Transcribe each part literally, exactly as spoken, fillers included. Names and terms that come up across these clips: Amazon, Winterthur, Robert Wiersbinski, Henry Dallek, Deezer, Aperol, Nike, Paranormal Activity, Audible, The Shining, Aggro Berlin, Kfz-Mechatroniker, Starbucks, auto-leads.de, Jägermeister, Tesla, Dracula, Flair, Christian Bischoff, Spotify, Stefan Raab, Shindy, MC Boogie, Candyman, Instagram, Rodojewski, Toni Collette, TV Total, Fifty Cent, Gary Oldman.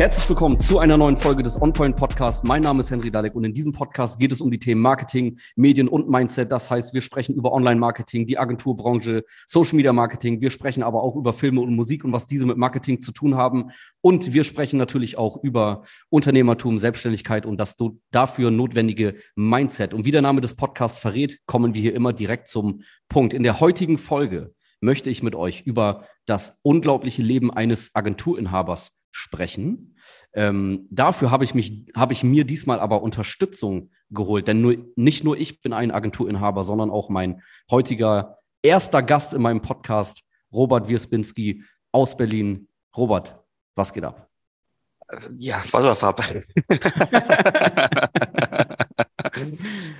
Herzlich willkommen zu einer neuen Folge des On Point Podcast. Mein Name ist Henry Dallek und in diesem Podcast geht es um die Themen Marketing, Medien und Mindset. Das heißt, wir sprechen über Online-Marketing, die Agenturbranche, Social-Media-Marketing. Wir sprechen aber auch über Filme und Musik und was diese mit Marketing zu tun haben. Und wir sprechen natürlich auch über Unternehmertum, Selbstständigkeit und das dafür notwendige Mindset. Und wie der Name des Podcasts verrät, kommen wir hier immer direkt zum Punkt. In der heutigen Folge möchte ich mit euch über das unglaubliche Leben eines Agenturinhabers sprechen. Ähm, dafür habe ich mich, habe ich mir diesmal aber Unterstützung geholt, denn nur, nicht nur ich bin ein Agenturinhaber, sondern auch mein heutiger erster Gast in meinem Podcast, Robert Wiersbinski aus Berlin. Robert, was geht ab? Ja, Wasserfarbe.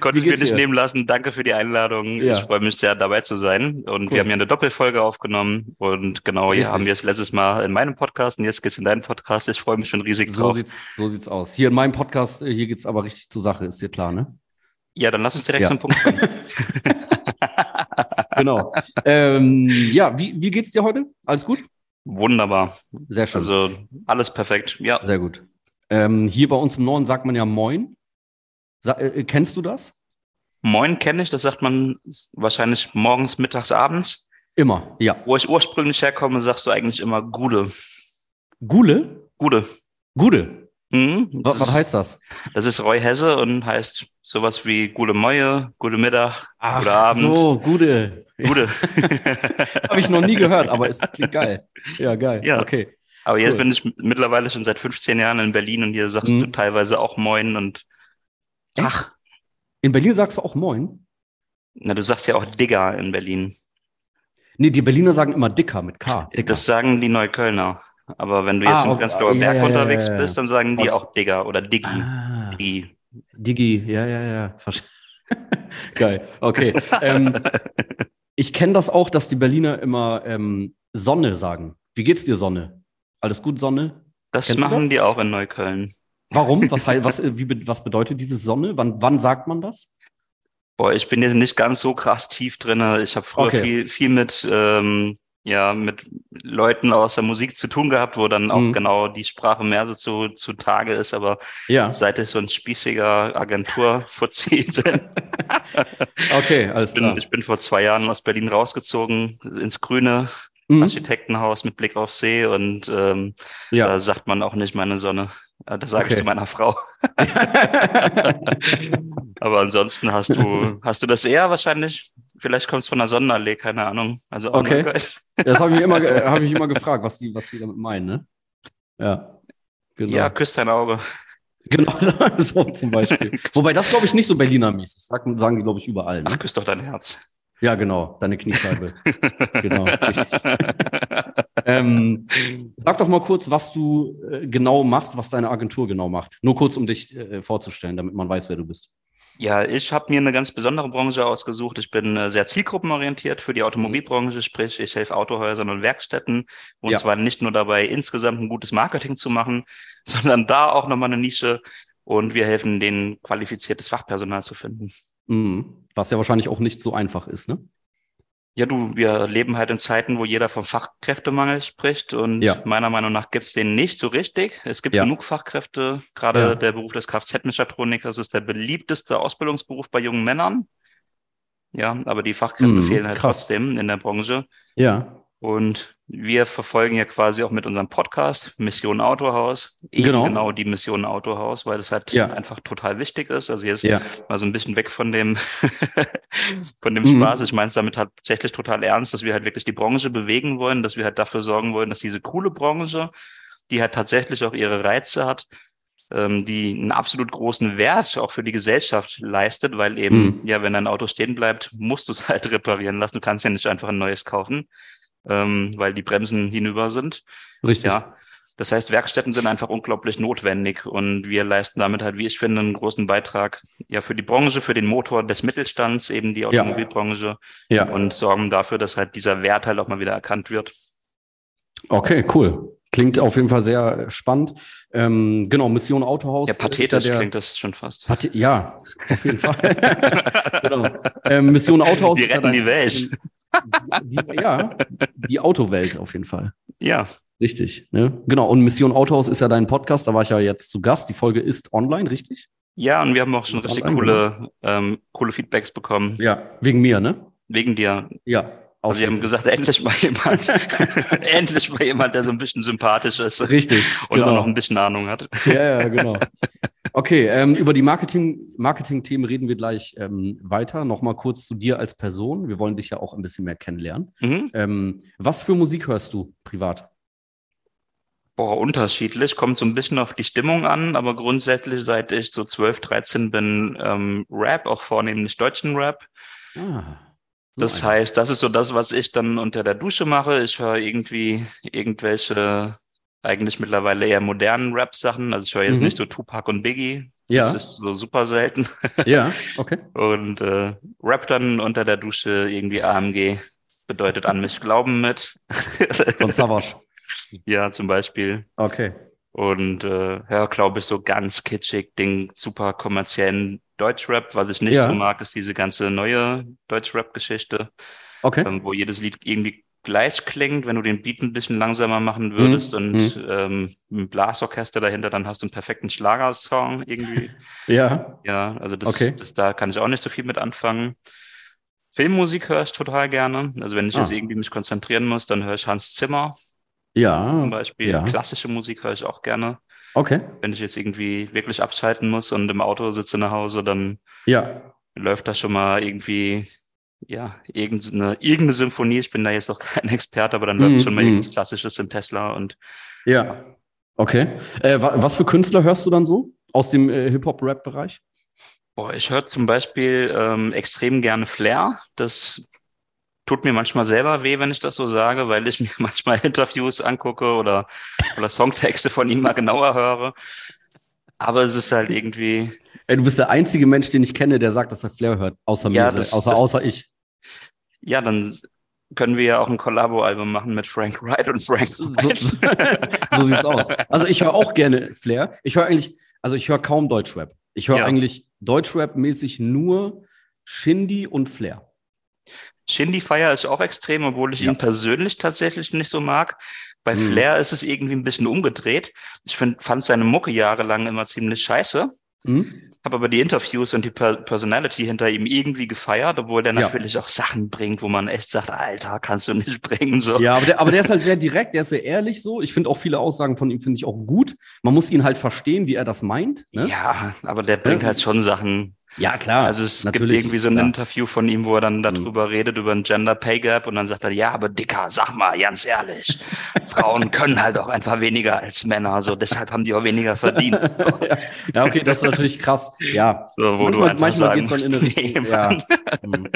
Konnte ich mir nicht hier? nehmen lassen. Danke für die Einladung. Ja. Ich freue mich sehr, dabei zu sein. Und cool. Wir haben ja eine Doppelfolge aufgenommen. Und genau, hier haben wir es letztes Mal in meinem Podcast. Und jetzt geht's in deinen Podcast. Ich freue mich schon riesig so drauf. Sieht's, so sieht's aus. Hier in meinem Podcast, hier geht's aber richtig zur Sache. Ist dir klar, ne? Ja, dann lass uns direkt ja. zum Punkt kommen. Genau. Ähm, ja, wie, wie geht's dir heute? Alles gut? Wunderbar. Sehr schön. Also alles perfekt. Ja. Sehr gut. Ähm, hier bei uns im Norden sagt man ja Moin. Sa- äh, kennst du das? Moin kenne ich, das sagt man wahrscheinlich morgens, mittags, abends. Immer, ja. Wo ich ursprünglich herkomme, sagst du eigentlich immer Gude. Gude? Gude. Gude? Mhm. Was, was heißt das? Das ist Reuhesse und heißt sowas wie Gude Moje, Gude Mittag, Ach, Gude Abend. so, Gude. Gude. Habe ich noch nie gehört, aber es klingt geil. Ja, geil, ja. Okay. Aber jetzt cool. bin ich mittlerweile schon seit fünfzehn Jahren in Berlin und hier sagst mhm. du teilweise auch Moin und Ach, in Berlin sagst du auch Moin? Na, du sagst ja auch Digger in Berlin. Nee, die Berliner sagen immer Dicker mit K. Dicker. Das sagen die Neuköllner. Aber wenn du jetzt ah, im okay. Prenzlauer Berg ja, ja, unterwegs ja, ja, ja. bist, dann sagen die auch Digger oder Diggi. Ah, Diggi. Diggi, ja, ja, ja. Geil, okay. ähm, ich kenne das auch, dass die Berliner immer ähm, Sonne sagen. Wie geht's dir, Sonne? Alles gut, Sonne? Das Kennst machen das? die auch in Neukölln. Warum? Was, was, wie, was bedeutet diese Sonne? Wann, wann sagt man das? Boah, ich bin jetzt nicht ganz so krass tief drin. Ich habe früher okay. viel, viel mit, ähm, ja, mit Leuten aus der Musik zu tun gehabt, wo dann auch mhm. genau die Sprache mehr so zu, zu Tage ist. Aber ja. seit ich so ein spießiger Agenturfuzzi bin. Okay, alles klar. Ich bin, ich bin vor zwei Jahren aus Berlin rausgezogen, ins Grüne. Mhm. Architektenhaus mit Blick auf See und ähm, ja. da sagt man auch nicht meine Sonne. Das sage okay. ich zu meiner Frau. Aber ansonsten hast du hast du das eher wahrscheinlich. Vielleicht kommst du von der Sonnenallee, keine Ahnung. Also okay. Das habe ich immer äh, habe ich immer gefragt, was die was die damit meinen, ne? Ja, genau. Ja, küsst dein Auge. Genau, so zum Beispiel. Wobei das glaube ich nicht so Berliner-mäßig. Sagen, sagen die glaube ich überall. Ne? Ach, küsst doch dein Herz. Ja, genau, deine Kniescheibe. Genau, richtig. Ähm, sag doch mal kurz, was du äh, genau machst, was deine Agentur genau macht. Nur kurz, um dich äh, vorzustellen, damit man weiß, wer du bist. Ja, ich habe mir eine ganz besondere Branche ausgesucht. Ich bin äh, sehr zielgruppenorientiert für die Automobilbranche, sprich, ich helfe Autohäusern und Werkstätten. Und ja. zwar nicht nur dabei, insgesamt ein gutes Marketing zu machen, sondern da auch nochmal eine Nische. Und wir helfen denen, qualifiziertes Fachpersonal zu finden. Was ja wahrscheinlich auch nicht so einfach ist, ne? Ja, du, wir leben halt in Zeiten, wo jeder vom Fachkräftemangel spricht und ja. meiner Meinung nach gibt's den nicht so richtig. Es gibt ja. genug Fachkräfte, gerade ja. der Beruf des Kfz-Mechatronikers ist der beliebteste Ausbildungsberuf bei jungen Männern. Ja, aber die Fachkräfte mhm, fehlen halt krass. trotzdem in der Branche. Ja. Und wir verfolgen ja quasi auch mit unserem Podcast Mission Autohaus, eben genau. genau die Mission Autohaus, weil das halt ja. einfach total wichtig ist. Also jetzt ja. mal so ein bisschen weg von dem von dem mhm. Spaß. Ich meine es damit halt tatsächlich total ernst, dass wir halt wirklich die Branche bewegen wollen, dass wir halt dafür sorgen wollen, dass diese coole Branche, die halt tatsächlich auch ihre Reize hat, ähm, die einen absolut großen Wert auch für die Gesellschaft leistet, weil eben, mhm. ja, wenn dein Auto stehen bleibt, musst du es halt reparieren lassen. Du kannst ja nicht einfach ein neues kaufen. Ähm, weil die Bremsen hinüber sind. Richtig. Ja. Das heißt, Werkstätten sind einfach unglaublich notwendig und wir leisten damit halt, wie ich finde, einen großen Beitrag ja für die Branche, für den Motor des Mittelstands, eben die Automobilbranche ja. Ja. und sorgen dafür, dass halt dieser Wert halt auch mal wieder erkannt wird. Okay, cool. Klingt auf jeden Fall sehr spannend. Ähm, genau, Mission Autohaus. Ja, pathetisch ja der, klingt das schon fast. Pathet- ja, auf jeden Fall. Genau. ähm, Mission Autohaus. Die retten ja die Welt. Die, ja, die Autowelt auf jeden Fall. Ja. Richtig, ne? Genau, und Mission Autohaus ist ja dein Podcast, da war ich ja jetzt zu Gast. Die Folge ist online, richtig? Ja, und wir haben auch schon richtig coole, ähm, coole Feedbacks bekommen. Ja, wegen mir, ne? Wegen dir. Ja. Also, wir haben gesagt, endlich mal jemand, endlich mal jemand, der so ein bisschen sympathisch ist. Richtig. Und genau. Auch noch ein bisschen Ahnung hat. Ja, ja, genau. Okay, ähm, über die Marketing, Marketing-Themen reden wir gleich ähm, weiter. Nochmal kurz zu dir als Person. Wir wollen dich ja auch ein bisschen mehr kennenlernen. Mhm. Ähm, was für Musik hörst du privat? Boah, unterschiedlich. Kommt so ein bisschen auf die Stimmung an, aber grundsätzlich, seit ich so zwölf, dreizehn bin, ähm, Rap, auch vornehmlich deutschen Rap. Ah. Das heißt, das ist so das, was ich dann unter der Dusche mache. Ich höre irgendwie irgendwelche eigentlich mittlerweile eher modernen Rap-Sachen. Also ich höre jetzt mhm. nicht so Tupac und Biggie. Ja. Das ist so super selten. Ja, okay. Und äh, Rap dann unter der Dusche, irgendwie A M G, bedeutet an mich glauben mit. Von Savage. Ja, zum Beispiel. Okay. Und äh, höre, glaube ich, so ganz kitschig, Ding, super kommerziellen Deutschrap. Was ich nicht ja. so mag, ist diese ganze neue Deutschrap-Geschichte, okay. ähm, wo jedes Lied irgendwie gleich klingt. Wenn du den Beat ein bisschen langsamer machen würdest mhm. und mhm. Ähm, ein Blasorchester dahinter, dann hast du einen perfekten Schlagersong irgendwie. Ja. Ja, also das, okay. das, da kann ich auch nicht so viel mit anfangen. Filmmusik höre ich total gerne. Also wenn ich ah. jetzt irgendwie mich konzentrieren muss, dann höre ich Hans Zimmer. Ja. Zum Beispiel ja. klassische Musik höre ich auch gerne. Okay. Wenn ich jetzt irgendwie wirklich abschalten muss und im Auto sitze nach Hause, dann ja. läuft da schon mal irgendwie, ja, irgendeine, irgendeine Symphonie. Ich bin da jetzt auch kein Experte, aber dann mm, läuft schon mal mm. irgendwas Klassisches im Tesla und. Ja. ja. Okay. Äh, wa- was für Künstler hörst du dann so aus dem äh, Hip-Hop-Rap-Bereich? Boah, ich höre zum Beispiel ähm, extrem gerne Flair. Das tut mir manchmal selber weh, wenn ich das so sage, weil ich mir manchmal Interviews angucke oder, oder Songtexte von ihm mal genauer höre. Aber es ist halt irgendwie... Ey, du bist der einzige Mensch, den ich kenne, der sagt, dass er Flair hört, außer ja, mir, das, außer, das, außer ich. Ja, dann können wir ja auch ein Collabo-Album machen mit Frank Wright und Frank Wright. So, so sieht's aus. Also ich höre auch gerne Flair. Ich höre eigentlich, also ich höre kaum Deutschrap. Ich höre ja. eigentlich Deutschrap-mäßig nur Shindy und Flair. Shindy feiere ich auch extrem, obwohl ich ja. ihn persönlich tatsächlich nicht so mag. Bei hm. Flair ist es irgendwie ein bisschen umgedreht. Ich find, fand seine Mucke jahrelang immer ziemlich scheiße. Hm. Habe aber die Interviews und die per- Personality hinter ihm irgendwie gefeiert, obwohl der ja. natürlich auch Sachen bringt, wo man echt sagt, Alter, kannst du nicht bringen. So. Ja, aber der, aber der ist halt sehr direkt, der ist sehr ehrlich so. Ich finde auch viele Aussagen von ihm, finde ich auch gut. Man muss ihn halt verstehen, wie er das meint. Ne? Ja, aber der bringt ja. halt schon Sachen... Ja, klar. Also es Natürlich, gibt irgendwie so ein klar. Interview von ihm, wo er dann darüber mhm. redet, über ein Gender Pay Gap und dann sagt er, ja, aber Dicker, sag mal, ganz ehrlich, Frauen können halt auch einfach weniger als Männer, so deshalb haben die auch weniger verdient. ja. ja, okay, das ist natürlich krass. Ja, so, wo manchmal, du manchmal geht's dann in eine Richtung. Ja. Mhm.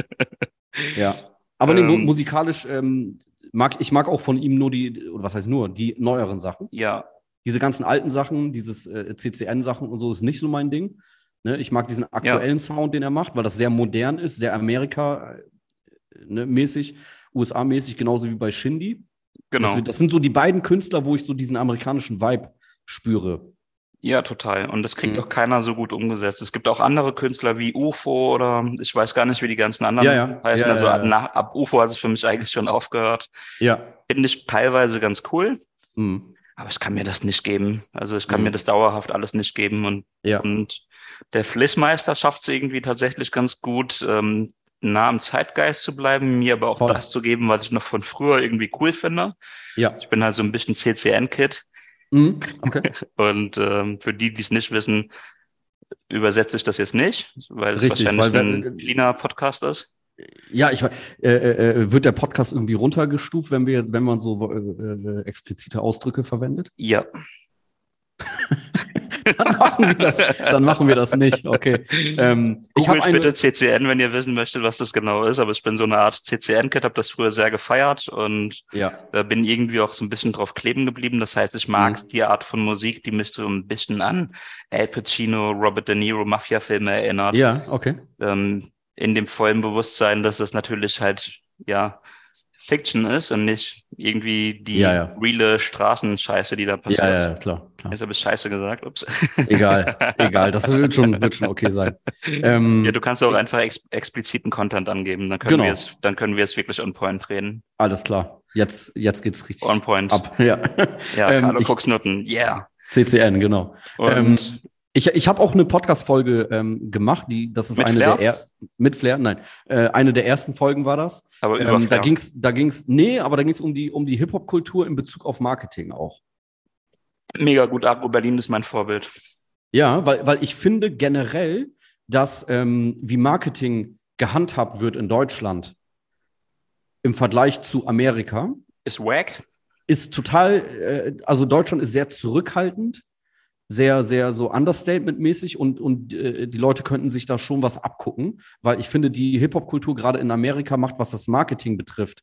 ja, aber ähm, nee, musikalisch ähm, mag ich mag auch von ihm nur die, oder was heißt nur, die neueren Sachen. Ja. Diese ganzen alten Sachen, dieses äh, C C N-Sachen und so ist nicht so mein Ding. Ne, ich mag diesen aktuellen ja. Sound, den er macht, weil das sehr modern ist, sehr Amerika-mäßig, U S A-mäßig, genauso wie bei Shindy. Genau. Das, das sind so die beiden Künstler, wo ich so diesen amerikanischen Vibe spüre. Ja, total. Und das kriegt mhm. auch keiner so gut umgesetzt. Es gibt auch andere Künstler wie U F O oder ich weiß gar nicht, wie die ganzen anderen ja, ja. heißen. Ja, also ja, ja. Ab, ab U F O hat es für mich eigentlich schon aufgehört. Ja. Finde ich teilweise ganz cool. Mhm. Aber ich kann mir das nicht geben. Also ich kann mhm. mir das dauerhaft alles nicht geben. Und, ja. und der Flissmeister schafft es irgendwie tatsächlich ganz gut, ähm, nah am Zeitgeist zu bleiben, mir aber auch Voll. das zu geben, was ich noch von früher irgendwie cool finde. Ja. Ich bin halt so ein bisschen C C N-Kid. Mhm. Okay. Und ähm, für die, die es nicht wissen, übersetze ich das jetzt nicht, weil es wahrscheinlich weil ein cleaner Podcast ist. Ja, ich weiß, äh, äh, wird der Podcast irgendwie runtergestuft, wenn wir, wenn man so äh, äh, explizite Ausdrücke verwendet? Ja. dann, machen wir das, dann machen wir das nicht, okay. Ähm, ich habe bitte C C N, wenn ihr wissen möchtet, was das genau ist, aber ich bin so eine Art C C N-Kid, habe das früher sehr gefeiert und ja. äh, bin irgendwie auch so ein bisschen drauf kleben geblieben. Das heißt, ich mag mhm. die Art von Musik, die mich so ein bisschen an Al Pacino, Robert De Niro, Mafia-Filme erinnert. Ja, okay. Ähm, in dem vollen Bewusstsein, dass das natürlich halt, ja, Fiction ist und nicht irgendwie die ja, ja. reale Straßenscheiße, die da passiert. Ja, ja, klar. klar. Jetzt habe ich Scheiße gesagt, ups. Egal, egal, das wird schon, wird schon okay sein. Ähm, ja, du kannst auch einfach ex- expliziten Content angeben, dann können, genau. wir es, dann können wir es wirklich on point reden. Alles klar. Jetzt, jetzt geht's richtig on point ab. Ja, ja ähm, Carlo Coxnutten, yeah. C C N, genau. Und ähm, ich ich habe auch eine Podcast-Folge ähm, gemacht, die das ist mit eine Flair? der er- mit Flair, nein, äh, eine der ersten Folgen war das. Aber über ähm, da ging's, da ging's, nee, aber da ging's um die um die Hip-Hop-Kultur in Bezug auf Marketing auch. Mega gut, Aggro Berlin ist mein Vorbild. Ja, weil weil ich finde generell, dass ähm, wie Marketing gehandhabt wird in Deutschland im Vergleich zu Amerika. Ist wack. Ist total, äh, also Deutschland ist sehr zurückhaltend, sehr, sehr so Understatement-mäßig und, und äh, die Leute könnten sich da schon was abgucken, weil ich finde, die Hip-Hop-Kultur gerade in Amerika macht, was das Marketing betrifft,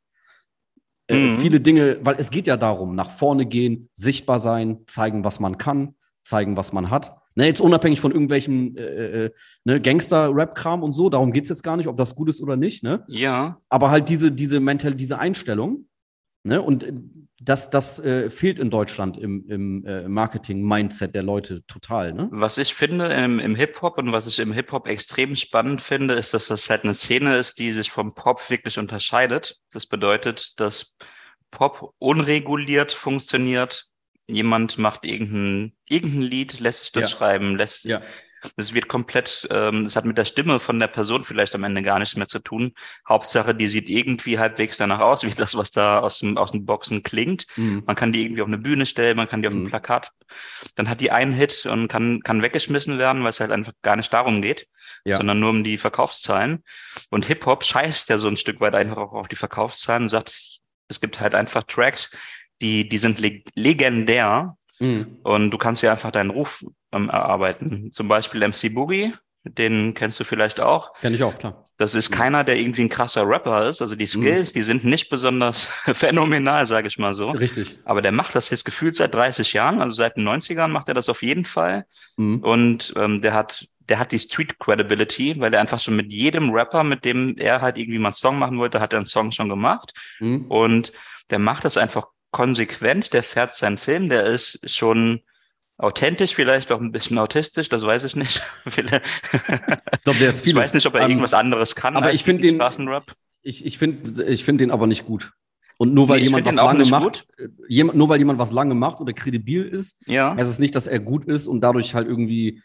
äh, mhm. viele Dinge, weil es geht ja darum, nach vorne gehen, sichtbar sein, zeigen, was man kann, zeigen, was man hat. Ne, jetzt unabhängig von irgendwelchen äh, äh, ne, Gangster-Rap-Kram und so, darum geht es jetzt gar nicht, ob das gut ist oder nicht. Ne? Ja. Aber halt diese, diese mental, diese Einstellung, ne? Und das, das äh, fehlt in Deutschland im, im äh, Marketing-Mindset der Leute total. Ne? Was ich finde im, im Hip-Hop und was ich im Hip-Hop extrem spannend finde, ist, dass das halt eine Szene ist, die sich vom Pop wirklich unterscheidet. Das bedeutet, dass Pop unreguliert funktioniert. Jemand macht irgendein, irgendein Lied, lässt sich das ja. schreiben, lässt ja. es wird komplett, ähm, es hat mit der Stimme von der Person vielleicht am Ende gar nichts mehr zu tun. Hauptsache, die sieht irgendwie halbwegs danach aus, wie das, was da aus dem, aus den Boxen klingt. Mhm. Man kann die irgendwie auf eine Bühne stellen, man kann die auf mhm. ein Plakat. Dann hat die einen Hit und kann, kann weggeschmissen werden, weil es halt einfach gar nicht darum geht, ja. sondern nur um die Verkaufszahlen. Und Hip-Hop scheißt ja so ein Stück weit einfach auch auf die Verkaufszahlen und sagt, es gibt halt einfach Tracks, Die, die sind leg- legendär mhm. und du kannst ja einfach deinen Ruf ähm, erarbeiten. Zum Beispiel M C Boogie, den kennst du vielleicht auch. Kenn ich auch, klar. Das ist mhm. keiner, der irgendwie ein krasser Rapper ist. Also die Skills, mhm. die sind nicht besonders phänomenal, sage ich mal so. Richtig. Aber der macht das jetzt gefühlt seit dreißig Jahren, also seit den neunzigern macht er das auf jeden Fall. Mhm. Und ähm, der hat der hat die Street Credibility, weil er einfach schon mit jedem Rapper, mit dem er halt irgendwie mal einen Song machen wollte, hat er einen Song schon gemacht. Mhm. Und der macht das einfach konsequent, der fährt seinen Film, der ist schon authentisch, vielleicht auch ein bisschen autistisch, das weiß ich nicht. Ich glaube, der ist vieles. Ich weiß nicht, ob er ähm, irgendwas anderes kann. Aber ich finde den Straßenrap. Ich, ich finde ich find den aber nicht gut. Und nur weil nee, jemand was lange macht, jemand, nur weil jemand was lange macht oder kredibil ist, ja. heißt es nicht, dass er gut ist und dadurch halt irgendwie.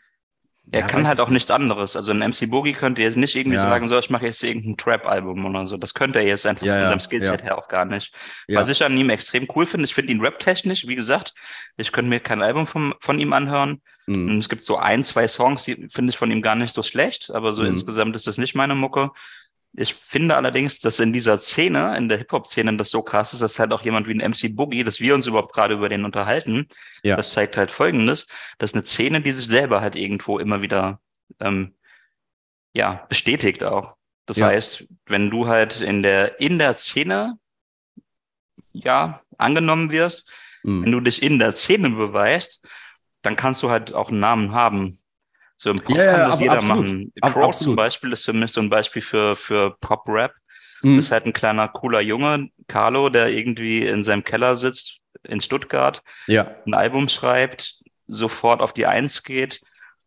Er ja, kann halt auch nichts anderes. Also ein M C Boogie könnte jetzt nicht irgendwie ja. sagen, so, ich mache jetzt irgendein Trap-Album oder so. Das könnte er jetzt einfach ja, von ja, seinem Skillset ja. her auch gar nicht. Ja. Was ich an ihm extrem cool finde, ich finde ihn rap-technisch, wie gesagt, ich könnte mir kein Album vom, von ihm anhören. Mhm. Und es gibt so ein, zwei Songs, die finde ich von ihm gar nicht so schlecht, aber so mhm. insgesamt ist das nicht meine Mucke. Ich finde allerdings, dass in dieser Szene, in der Hip-Hop-Szene, das so krass ist, dass halt auch jemand wie ein M C Boogie, dass wir uns überhaupt gerade über den unterhalten, ja. das zeigt halt Folgendes, dass eine Szene, die sich selber halt irgendwo immer wieder ähm, ja, bestätigt auch. Das ja. heißt, wenn du halt in der in der Szene ja angenommen wirst, mhm. wenn du dich in der Szene beweist, dann kannst du halt auch einen Namen haben. So im Pop yeah, kann das ab, jeder absolut. machen. Crowd zum Beispiel ist für mich so ein Beispiel für, für Pop-Rap. Mhm. Das ist halt ein kleiner, cooler Junge, Carlo, der irgendwie in seinem Keller sitzt in Stuttgart, ja. ein Album schreibt, sofort auf die Eins geht,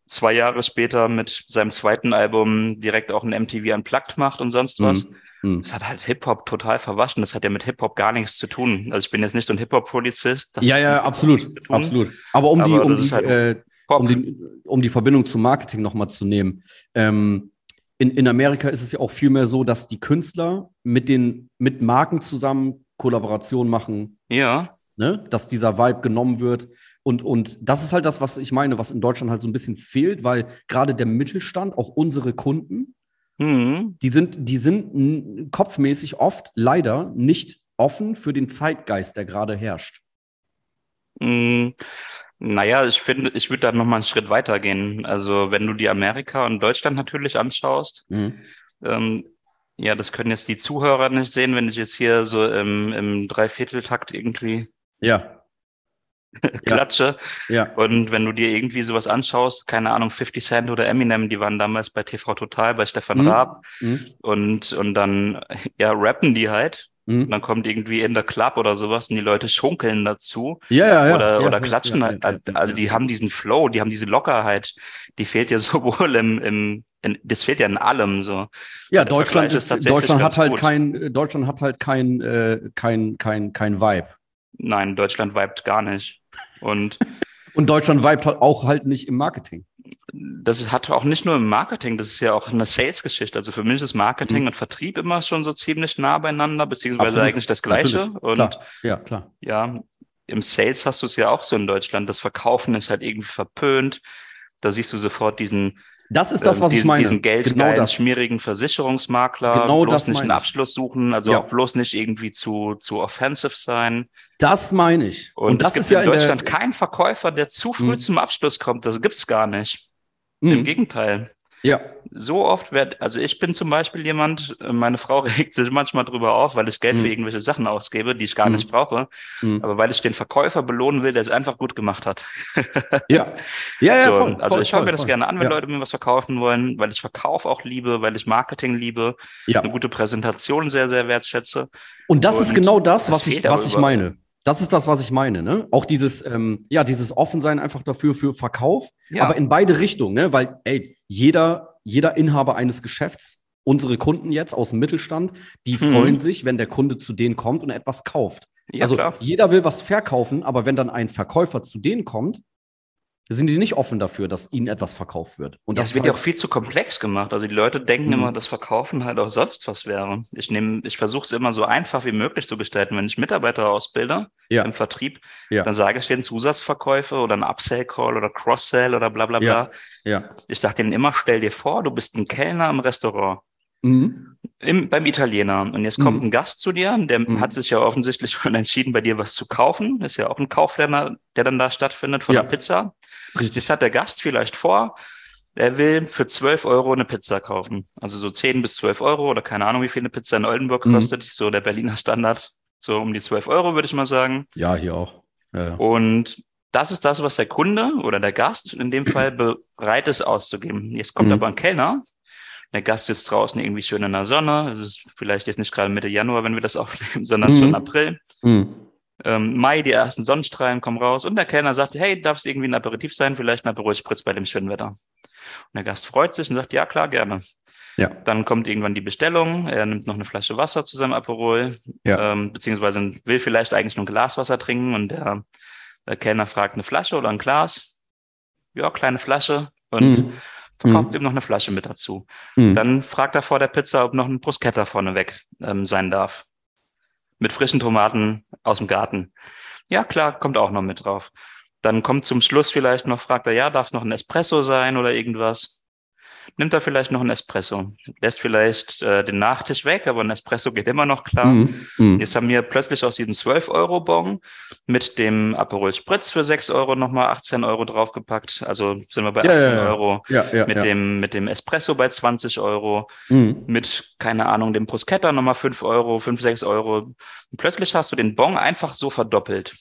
zwei Jahre später mit seinem zweiten Album direkt auch ein M T V Unplugged macht und sonst was. Mhm. Das hat halt Hip-Hop total verwaschen. Das hat ja mit Hip-Hop gar nichts zu tun. Also ich bin jetzt nicht so ein Hip-Hop-Polizist. Das ja, ja, absolut, absolut. Aber um die... Aber um das die ist halt äh, Um die, um die Verbindung zum Marketing nochmal zu nehmen. Ähm, in, in Amerika ist es ja auch viel mehr so, dass die Künstler mit den mit Marken zusammen Kollaborationen machen. Ja. Ne? Dass dieser Vibe genommen wird. Und, und das ist halt das, was ich meine, was in Deutschland halt so ein bisschen fehlt, weil gerade der Mittelstand, auch unsere Kunden, mhm. die sind, die sind n- kopfmäßig oft leider nicht offen für den Zeitgeist, der gerade herrscht. Mhm. Naja, ich finde, ich würde da nochmal einen Schritt weiter gehen. Also wenn du die Amerika und Deutschland natürlich anschaust, mhm. ähm, ja, das können jetzt die Zuhörer nicht sehen, wenn ich jetzt hier so im, im Dreivierteltakt irgendwie ja. klatsche. Ja. Und wenn du dir irgendwie sowas anschaust, keine Ahnung, fifty Cent oder Eminem, die waren damals bei T V Total, bei Stefan mhm. Raab mhm. und und dann ja rappen die halt. Und dann kommt irgendwie in der Club oder sowas und die Leute schunkeln dazu ja, ja, ja, oder, ja, oder klatschen. Ja, ja, ja, ja, also die haben diesen Flow, die haben diese Lockerheit, die fehlt ja sowohl im, im das fehlt ja in allem so. Ja, Deutschland ist, ist Deutschland hat halt gut. kein Deutschland hat halt kein äh, kein kein kein Vibe. Nein, Deutschland vibet gar nicht. Und und Deutschland vibet halt auch halt nicht im Marketing. Das hat auch nicht nur im Marketing, das ist ja auch eine Sales-Geschichte. Also für mich ist Marketing mhm. und Vertrieb immer schon so ziemlich nah beieinander, beziehungsweise Absolut. eigentlich das Gleiche. Natürlich. Und klar. Ja, klar. Ja, im Sales hast du es ja auch so in Deutschland. Das Verkaufen ist halt irgendwie verpönt. Da siehst du sofort diesen, das ist das, was diesen, ich meine. diesen geldgeilen, genau schmierigen Versicherungsmakler, genau bloß das nicht einen Abschluss suchen, also ja. auch bloß nicht irgendwie zu, zu offensive sein. Das meine ich. Und, und das es gibt ist in ja in Deutschland der... keinen Verkäufer, der zu früh mhm. zum Abschluss kommt. Das gibt's gar nicht. Mhm. Im Gegenteil. Ja. So oft wird, also ich bin zum Beispiel jemand, meine Frau regt sich manchmal drüber auf, weil ich Geld mhm. für irgendwelche Sachen ausgebe, die ich gar mhm. nicht brauche, mhm. aber weil ich den Verkäufer belohnen will, der es einfach gut gemacht hat. Ja, ja, ja. So, voll, also voll, ich schaue mir das voll. gerne an, wenn ja. Leute mir was verkaufen wollen, weil ich Verkauf auch liebe, weil ich Marketing liebe, ja. eine gute Präsentation sehr, sehr wertschätze. Und das Und ist genau das, was ich, was ich meine. Das ist das, was ich meine, ne? Auch dieses, ähm, ja, dieses Offensein einfach dafür für Verkauf, ja. aber in beide Richtungen, ne? Weil, ey, jeder, jeder Inhaber eines Geschäfts, unsere Kunden jetzt aus dem Mittelstand, die hm. freuen sich, wenn der Kunde zu denen kommt und etwas kauft. Ja, also klar. Jeder will was verkaufen, aber wenn dann ein Verkäufer zu denen kommt, sind die nicht offen dafür, dass ihnen etwas verkauft wird. Und das, das wird ja auch viel zu komplex gemacht. Also die Leute denken mhm. immer, dass Verkaufen halt auch sonst was wäre. Ich nehme, ich versuche es immer so einfach wie möglich zu gestalten. Wenn ich Mitarbeiter ausbilde ja. im Vertrieb, ja. dann sage ich denen Zusatzverkäufe oder ein Upsell-Call oder Cross-Sell oder bla bla bla. Ja. Ja. Ich sage denen immer, stell dir vor, du bist ein Kellner im Restaurant. Mhm. Im, beim Italiener. Und jetzt kommt mhm. ein Gast zu dir, der mhm. hat sich ja offensichtlich schon entschieden, bei dir was zu kaufen. Ist ja auch ein Kauf, der, der dann da stattfindet von ja. der Pizza. Richtig. Das hat der Gast vielleicht vor, er will für zwölf Euro eine Pizza kaufen. Also so zehn bis zwölf Euro oder keine Ahnung, wie viel eine Pizza in Oldenburg mhm. kostet. So der Berliner Standard, so um die zwölf Euro würde ich mal sagen. Ja, hier auch. Ja, ja. Und das ist das, was der Kunde oder der Gast in dem Fall bereit ist auszugeben. Jetzt kommt mhm. aber ein Kellner. Der Gast sitzt draußen irgendwie schön in der Sonne. Es ist vielleicht jetzt nicht gerade Mitte Januar, wenn wir das aufnehmen, sondern mhm. schon April. Mhm. Ähm, Mai, die ersten Sonnenstrahlen kommen raus. Und der Kellner sagt, hey, darf es irgendwie ein Aperitif sein? Vielleicht ein Aperol-Spritz bei dem schönen Wetter. Und der Gast freut sich und sagt, ja, klar, gerne. Ja. Dann kommt irgendwann die Bestellung. Er nimmt noch eine Flasche Wasser zu seinem Aperol. Ja. Ähm, beziehungsweise will vielleicht eigentlich nur ein Glas Wasser trinken. Und der, der Kellner fragt, eine Flasche oder ein Glas? Ja, kleine Flasche. Und mhm. verkauft mhm. ihm noch eine Flasche mit dazu. Mhm. Dann fragt er vor der Pizza, ob noch ein Bruschetta vorneweg ähm, sein darf. Mit frischen Tomaten aus dem Garten. Ja, klar, kommt auch noch mit drauf. Dann kommt zum Schluss vielleicht noch, fragt er, ja, darf es noch ein Espresso sein oder irgendwas? Nimmt er vielleicht noch ein Espresso. Lässt vielleicht äh, den Nachtisch weg, aber ein Espresso geht immer noch klar. Mhm. Mhm. Jetzt haben wir plötzlich aus diesem zwölf Euro Bon mit dem Aperol Spritz für sechs Euro nochmal achtzehn Euro draufgepackt. Also sind wir bei ja, achtzehn ja, ja. Euro. Ja, ja, mit, ja. Dem, mit dem Espresso bei zwanzig Euro. Mhm. Mit, keine Ahnung, dem Bruschetta nochmal fünf Euro, fünf, sechs Euro. Und plötzlich hast du den Bon einfach so verdoppelt.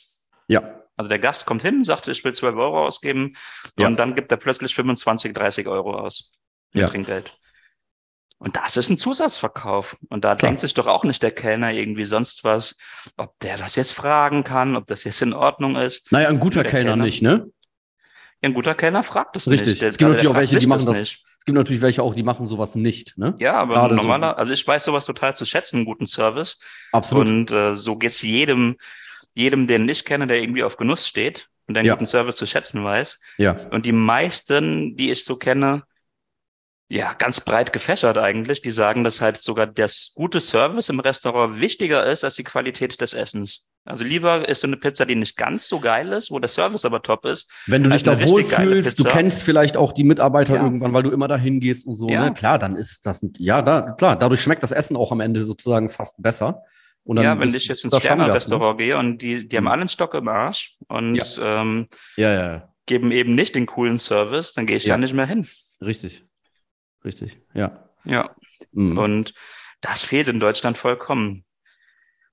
Ja. Also der Gast kommt hin, sagt, ich will zwölf Euro ausgeben. Ja. Und dann gibt er plötzlich fünfundzwanzig, dreißig Euro aus. Ja. Trinkgeld. Und das ist ein Zusatzverkauf. Und da Klar. denkt sich doch auch nicht der Kellner irgendwie sonst was, ob der das jetzt fragen kann, ob das jetzt in Ordnung ist. Naja, ein guter Kellner, Kellner nicht, ne? Ja, ein guter Kellner fragt das Richtig. nicht. Richtig. Es gibt natürlich auch welche, die machen das, das nicht. Es gibt natürlich welche auch, die machen sowas nicht, ne? Ja, aber Gerade normaler, so. also ich weiß sowas total zu schätzen, einen guten Service. Absolut. Und äh, so geht's jedem, jedem, den ich kenne, der irgendwie auf Genuss steht und einen ja. guten Service zu schätzen weiß. Ja. Und die meisten, die ich so kenne, ja, ganz breit gefächert eigentlich. Die sagen, dass halt sogar das gute Service im Restaurant wichtiger ist als die Qualität des Essens. Also lieber isst du eine Pizza, die nicht ganz so geil ist, wo der Service aber top ist. Wenn du dich da wohlfühlst, du kennst vielleicht auch die Mitarbeiter ja. irgendwann, weil du immer dahin gehst und so. Ja. Ne? Klar, dann ist das, ja, da, klar, dadurch schmeckt das Essen auch am Ende sozusagen fast besser. Und dann ja, wenn ich jetzt ins Sterne-Restaurant ne? gehe und die, die haben alle einen Stock im Arsch und ja. Ähm, ja, ja, ja. geben eben nicht den coolen Service, dann gehe ich ja. da nicht mehr hin. Richtig. Richtig, ja. Ja, mhm. und das fehlt in Deutschland vollkommen.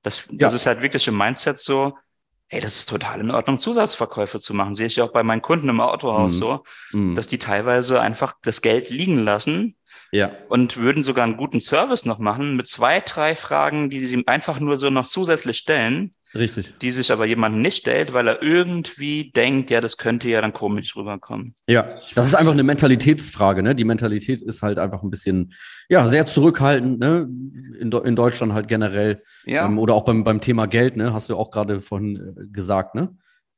Das, das ja. ist halt wirklich im Mindset so, ey, das ist total in Ordnung, Zusatzverkäufe zu machen. Sehe ich ja auch bei meinen Kunden im Autohaus mhm. so, mhm. dass die teilweise einfach das Geld liegen lassen, ja. und würden sogar einen guten Service noch machen mit zwei, drei Fragen, die sie einfach nur so noch zusätzlich stellen. Richtig. Die sich aber jemand nicht stellt, weil er irgendwie denkt, ja, das könnte ja dann komisch rüberkommen. Ja, das ist einfach eine Mentalitätsfrage, ne? Die Mentalität ist halt einfach ein bisschen, ja, sehr zurückhaltend, ne? In, in Deutschland halt generell. Ja. Ähm, oder auch beim, beim Thema Geld, ne? Hast du auch gerade vorhin gesagt, ne?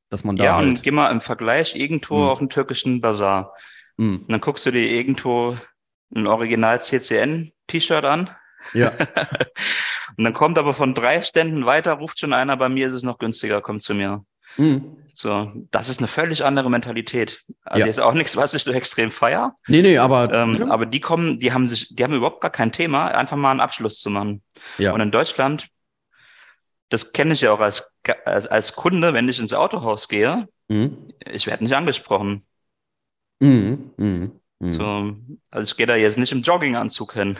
Dass man da ja, halt und geh mal im Vergleich irgendwo hm. auf den türkischen Bazar. Hm. Und dann guckst du dir irgendwo ein Original-C C N-T-Shirt an. Ja. Und dann kommt aber von drei Ständen weiter, ruft schon einer, bei mir ist es noch günstiger, kommt zu mir. Mhm. So, das ist eine völlig andere Mentalität. Also ja. ist auch nichts, was ich so extrem feier. Nee, nee, aber. Ähm, ja. Aber die kommen, die haben sich, die haben überhaupt gar kein Thema, einfach mal einen Abschluss zu machen. Ja. Und in Deutschland, das kenne ich ja auch als, als, als Kunde, wenn ich ins Autohaus gehe, mhm. ich werde nicht angesprochen. Mhm, mhm. So, also ich gehe da jetzt nicht im Jogginganzug hin,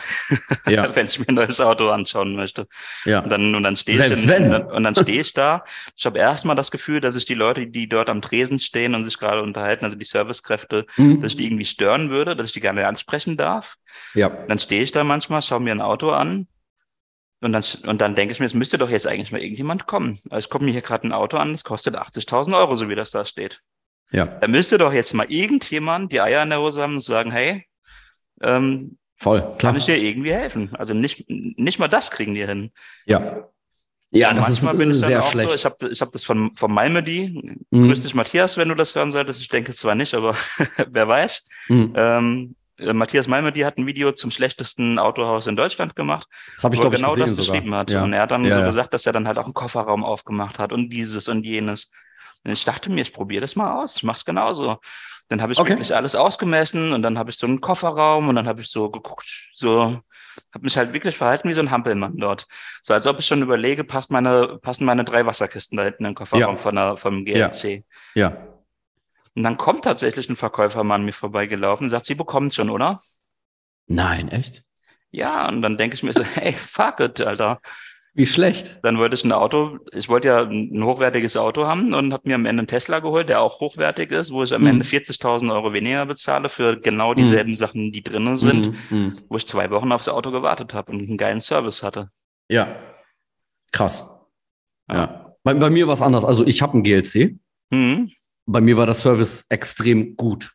ja. wenn ich mir ein neues Auto anschauen möchte. Ja. Und dann, und dann stehe ich, steh ich da. Ich habe erstmal das Gefühl, dass ich die Leute, die dort am Tresen stehen und sich gerade unterhalten, also die Servicekräfte, mhm. dass ich die irgendwie stören würde, dass ich die gar nicht ansprechen darf. Ja. Dann stehe ich da manchmal, schaue mir ein Auto an und dann, und dann denke ich mir, es müsste doch jetzt eigentlich mal irgendjemand kommen. Also ich gucke mir hier gerade ein Auto an, das kostet achtzigtausend Euro, so wie das da steht. Ja. Da müsste doch jetzt mal irgendjemand die Eier in der Hose haben und sagen, hey, ähm, voll, klar. kann ich dir irgendwie helfen? Also nicht, nicht mal das kriegen die hin. Ja, ja, das ist sehr schlecht. So, ich habe ich hab das von, von Malmedy. Mhm. Grüß dich, Matthias, wenn du das hören solltest. Ich denke zwar nicht, aber wer weiß. Mhm. Ähm, Matthias Malmedy hat ein Video zum schlechtesten Autohaus in Deutschland gemacht, das hab ich, wo er genau das beschrieben hat. Ja. Und er hat dann ja, so ja. gesagt, dass er dann halt auch einen Kofferraum aufgemacht hat und dieses und jenes. Und ich dachte mir, ich probiere das mal aus, ich mache es genauso. Dann habe ich okay. wirklich alles ausgemessen und dann habe ich so einen Kofferraum und dann habe ich so geguckt, so habe mich halt wirklich verhalten wie so ein Hampelmann dort. So als ob ich schon überlege, passt meine, passen meine drei Wasserkisten da hinten in den Kofferraum ja. von der, vom G L C. Ja. ja. Und dann kommt tatsächlich ein Verkäufer mal an mir vorbeigelaufen und sagt, Sie bekommen es schon, oder? Nein, echt? Ja, und dann denke ich mir so, hey, fuck it, Alter. Wie schlecht. Dann wollte ich ein Auto, ich wollte ja ein hochwertiges Auto haben und habe mir am Ende einen Tesla geholt, der auch hochwertig ist, wo ich am mhm. Ende vierzigtausend Euro weniger bezahle für genau dieselben mhm. Sachen, die drinnen sind, mhm. wo ich zwei Wochen aufs Auto gewartet habe und einen geilen Service hatte. Ja, krass. Ja. ja. Bei, bei mir war es anders. Also ich habe einen G L C. Mhm. Bei mir war der Service extrem gut.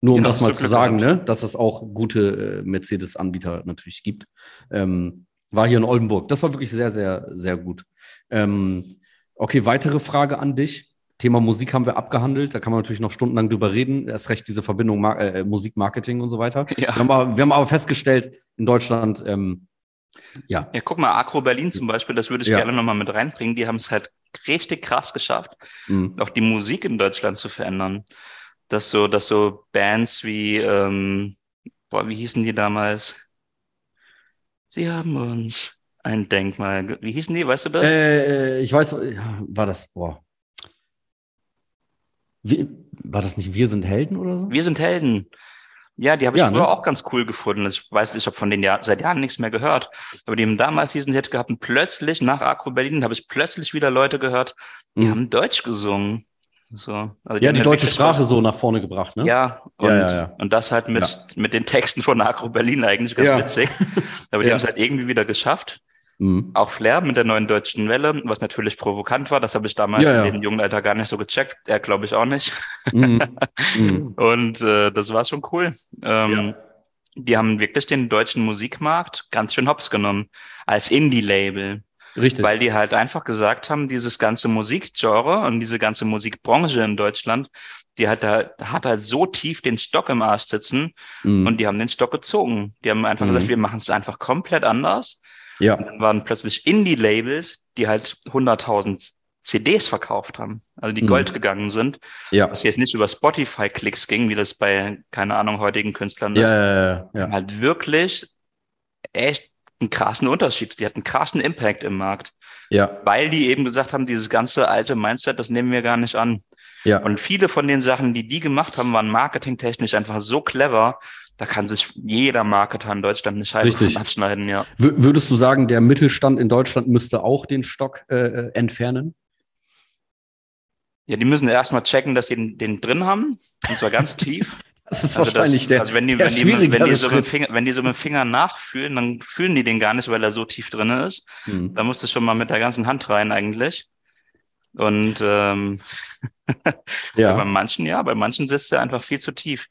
Nur um genau, das mal zu sagen, ne, dass es auch gute äh, Mercedes-Anbieter natürlich gibt. Ähm, war hier in Oldenburg. Das war wirklich sehr, sehr, sehr gut. Ähm, okay, weitere Frage an dich. Thema Musik haben wir abgehandelt. Da kann man natürlich noch stundenlang drüber reden. Erst recht diese Verbindung Mar- äh, Musik-Marketing und so weiter. Ja. Wir haben aber, wir haben aber festgestellt, in Deutschland... Ähm, Ja. ja, guck mal, Aggro Berlin zum Beispiel, das würde ich ja. gerne nochmal mit reinbringen. Die haben es halt richtig krass geschafft, mhm. auch die Musik in Deutschland zu verändern. Dass so, dass so Bands wie, ähm, boah, wie hießen die damals? Sie haben uns ein Denkmal. Wie hießen die, weißt du das? Äh, ich weiß, war das, boah. Wie, war das nicht Wir sind Helden oder so? Wir sind Helden. Ja, die habe ich ja, früher ne? auch ganz cool gefunden. Ich weiß, ich habe von denen ja seit Jahren nichts mehr gehört. Aber die haben damals diesen Hit gehabt und plötzlich nach Aggro Berlin habe ich plötzlich wieder Leute gehört, die mhm. haben Deutsch gesungen. So. Also die ja, die deutsche Sprache so nach vorne gebracht, ne? Ja, und, ja, ja, ja. und das halt mit, ja. mit den Texten von Aggro Berlin eigentlich ganz ja. witzig. Aber die ja. haben es halt irgendwie wieder geschafft. Mhm. Auch Flair mit der neuen deutschen Welle, was natürlich provokant war, das habe ich damals ja, ja. in dem jungen Alter gar nicht so gecheckt, er glaube ich auch nicht. Mhm. Mhm. Und äh, das war schon cool. Ähm, ja. Die haben wirklich den deutschen Musikmarkt ganz schön hops genommen, als Indie-Label. Richtig. Weil die halt einfach gesagt haben, dieses ganze Musikgenre und diese ganze Musikbranche in Deutschland, die hat, da, hat halt so tief den Stock im Arsch sitzen mhm. und die haben den Stock gezogen. Die haben einfach mhm. gesagt, wir machen es einfach komplett anders. Ja. Und dann waren plötzlich Indie-Labels, die halt hunderttausend C Ds verkauft haben, also die mhm. Gold gegangen sind, ja. was jetzt nicht über Spotify-Klicks ging, wie das bei, keine Ahnung, heutigen Künstlern ist. Ja, ja, ja. Halt wirklich echt einen krassen Unterschied. Die hatten einen krassen Impact im Markt, ja. weil die eben gesagt haben, dieses ganze alte Mindset, das nehmen wir gar nicht an. Ja. Und viele von den Sachen, die die gemacht haben, waren marketingtechnisch einfach so clever, da kann sich jeder Marketer in Deutschland eine Scheibe von abschneiden, ja. W- würdest du sagen, der Mittelstand in Deutschland müsste auch den Stock äh, entfernen? Ja, die müssen erstmal checken, dass sie den, den drin haben, und zwar ganz tief. Das ist also wahrscheinlich das, der, also wenn die, der wenn die, wenn die so mit Finger, wenn die so mit dem Finger nachfühlen, dann fühlen die den gar nicht, weil er so tief drin ist. Mhm. Da musst du schon mal mit der ganzen Hand rein eigentlich. Und ähm, ja. bei manchen, ja, bei manchen sitzt er einfach viel zu tief.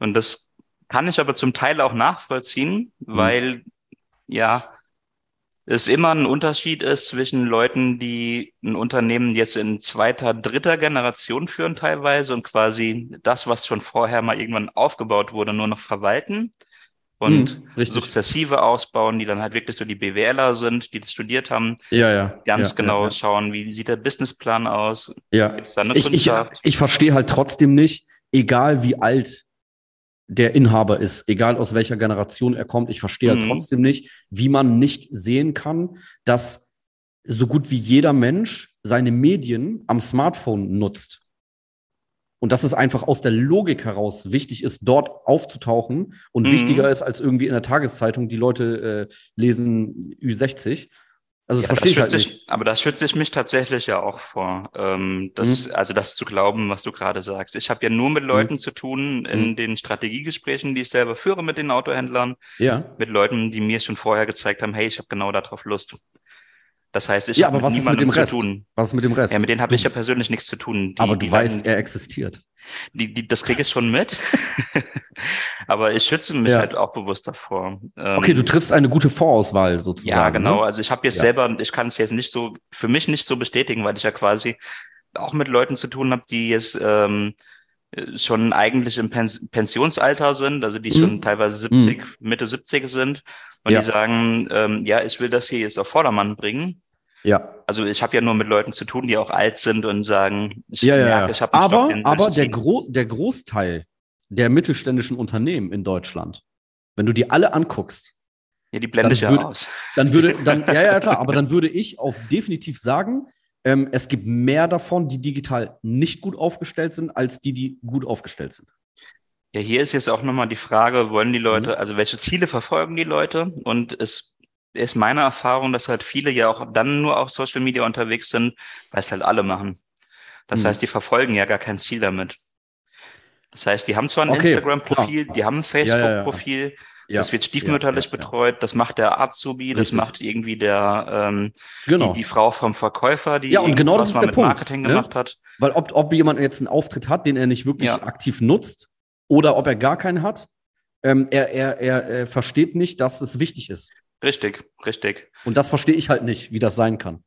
Und das kann ich aber zum Teil auch nachvollziehen, mhm. weil ja es immer ein Unterschied ist zwischen Leuten, die ein Unternehmen jetzt in zweiter, dritter Generation führen teilweise und quasi das, was schon vorher mal irgendwann aufgebaut wurde, nur noch verwalten und hm, sukzessive ausbauen, die dann halt wirklich so die BWLer sind, die das studiert haben, ja, ja, ganz ja, genau ja, ja. schauen, wie sieht der Businessplan aus, ja. gibt's da eine ich, ich, ich verstehe halt trotzdem nicht, egal wie alt der Inhaber ist, egal aus welcher Generation er kommt. Ich verstehe mhm. halt trotzdem nicht, wie man nicht sehen kann, dass so gut wie jeder Mensch seine Medien am Smartphone nutzt. Und dass es einfach aus der Logik heraus wichtig ist, dort aufzutauchen und mhm. wichtiger ist, als irgendwie in der Tageszeitung die Leute äh, lesen Ü sechzig. Also das ja, verstehe das ich halt sich, nicht. Aber das schütze ich mich tatsächlich ja auch vor, ähm, das, mhm. also das zu glauben, was du gerade sagst. Ich habe ja nur mit Leuten mhm. zu tun in mhm. den Strategiegesprächen, die ich selber führe mit den Autohändlern, ja. mit Leuten, die mir schon vorher gezeigt haben, hey, ich habe genau darauf Lust. Das heißt, ich ja, habe mit niemandem zu tun. Was ist mit dem Rest? Ja, mit denen habe ich ja persönlich nichts zu tun. Die, aber du die weißt, Leute, er existiert. Die, die, das kriege ich schon mit. Aber ich schütze mich ja. halt auch bewusst davor. Ähm, okay, du triffst eine gute Vorauswahl sozusagen. Ja, genau. Ne? Also ich habe jetzt ja. selber, ich kann es jetzt nicht so, für mich nicht so bestätigen, weil ich ja quasi auch mit Leuten zu tun habe, die jetzt ähm, schon eigentlich im Pens- Pensionsalter sind, also die mhm. schon teilweise siebzig, mhm. Mitte siebzig sind und ja. die sagen, ähm, ja, ich will das hier jetzt auf Vordermann bringen. Ja. Also ich habe ja nur mit Leuten zu tun, die auch alt sind und sagen, ich ja, merke, ja. ich habe einen aber, Stock, den aber der, Gro- der Großteil der mittelständischen Unternehmen in Deutschland, wenn du die alle anguckst, ja, die blende ich ja würde, aus. Dann würde, dann, ja, ja, klar, aber dann würde ich auf definitiv sagen, ähm, es gibt mehr davon, die digital nicht gut aufgestellt sind, als die, die gut aufgestellt sind. Ja, hier ist jetzt auch nochmal die Frage, wollen die Leute, mhm. also welche Ziele verfolgen die Leute? Und es ist meine Erfahrung, dass halt viele ja auch dann nur auf Social Media unterwegs sind, weil es halt alle machen. Das mhm. heißt, die verfolgen ja gar kein Ziel damit. Das heißt, die haben zwar ein okay, Instagram-Profil, klar. die haben ein Facebook-Profil, ja, ja, ja. das wird stiefmütterlich ja, ja, ja, betreut, das macht der Azubi, das macht irgendwie der ähm, genau. die, die Frau vom Verkäufer, die ja, und genau das ist mal der mit Punkt, Marketing ne? gemacht hat. Weil ob, ob jemand jetzt einen Auftritt hat, den er nicht wirklich ja. aktiv nutzt oder ob er gar keinen hat, ähm, er, er, er, er versteht nicht, dass es wichtig ist. Richtig, richtig. Und das verstehe ich halt nicht, wie das sein kann.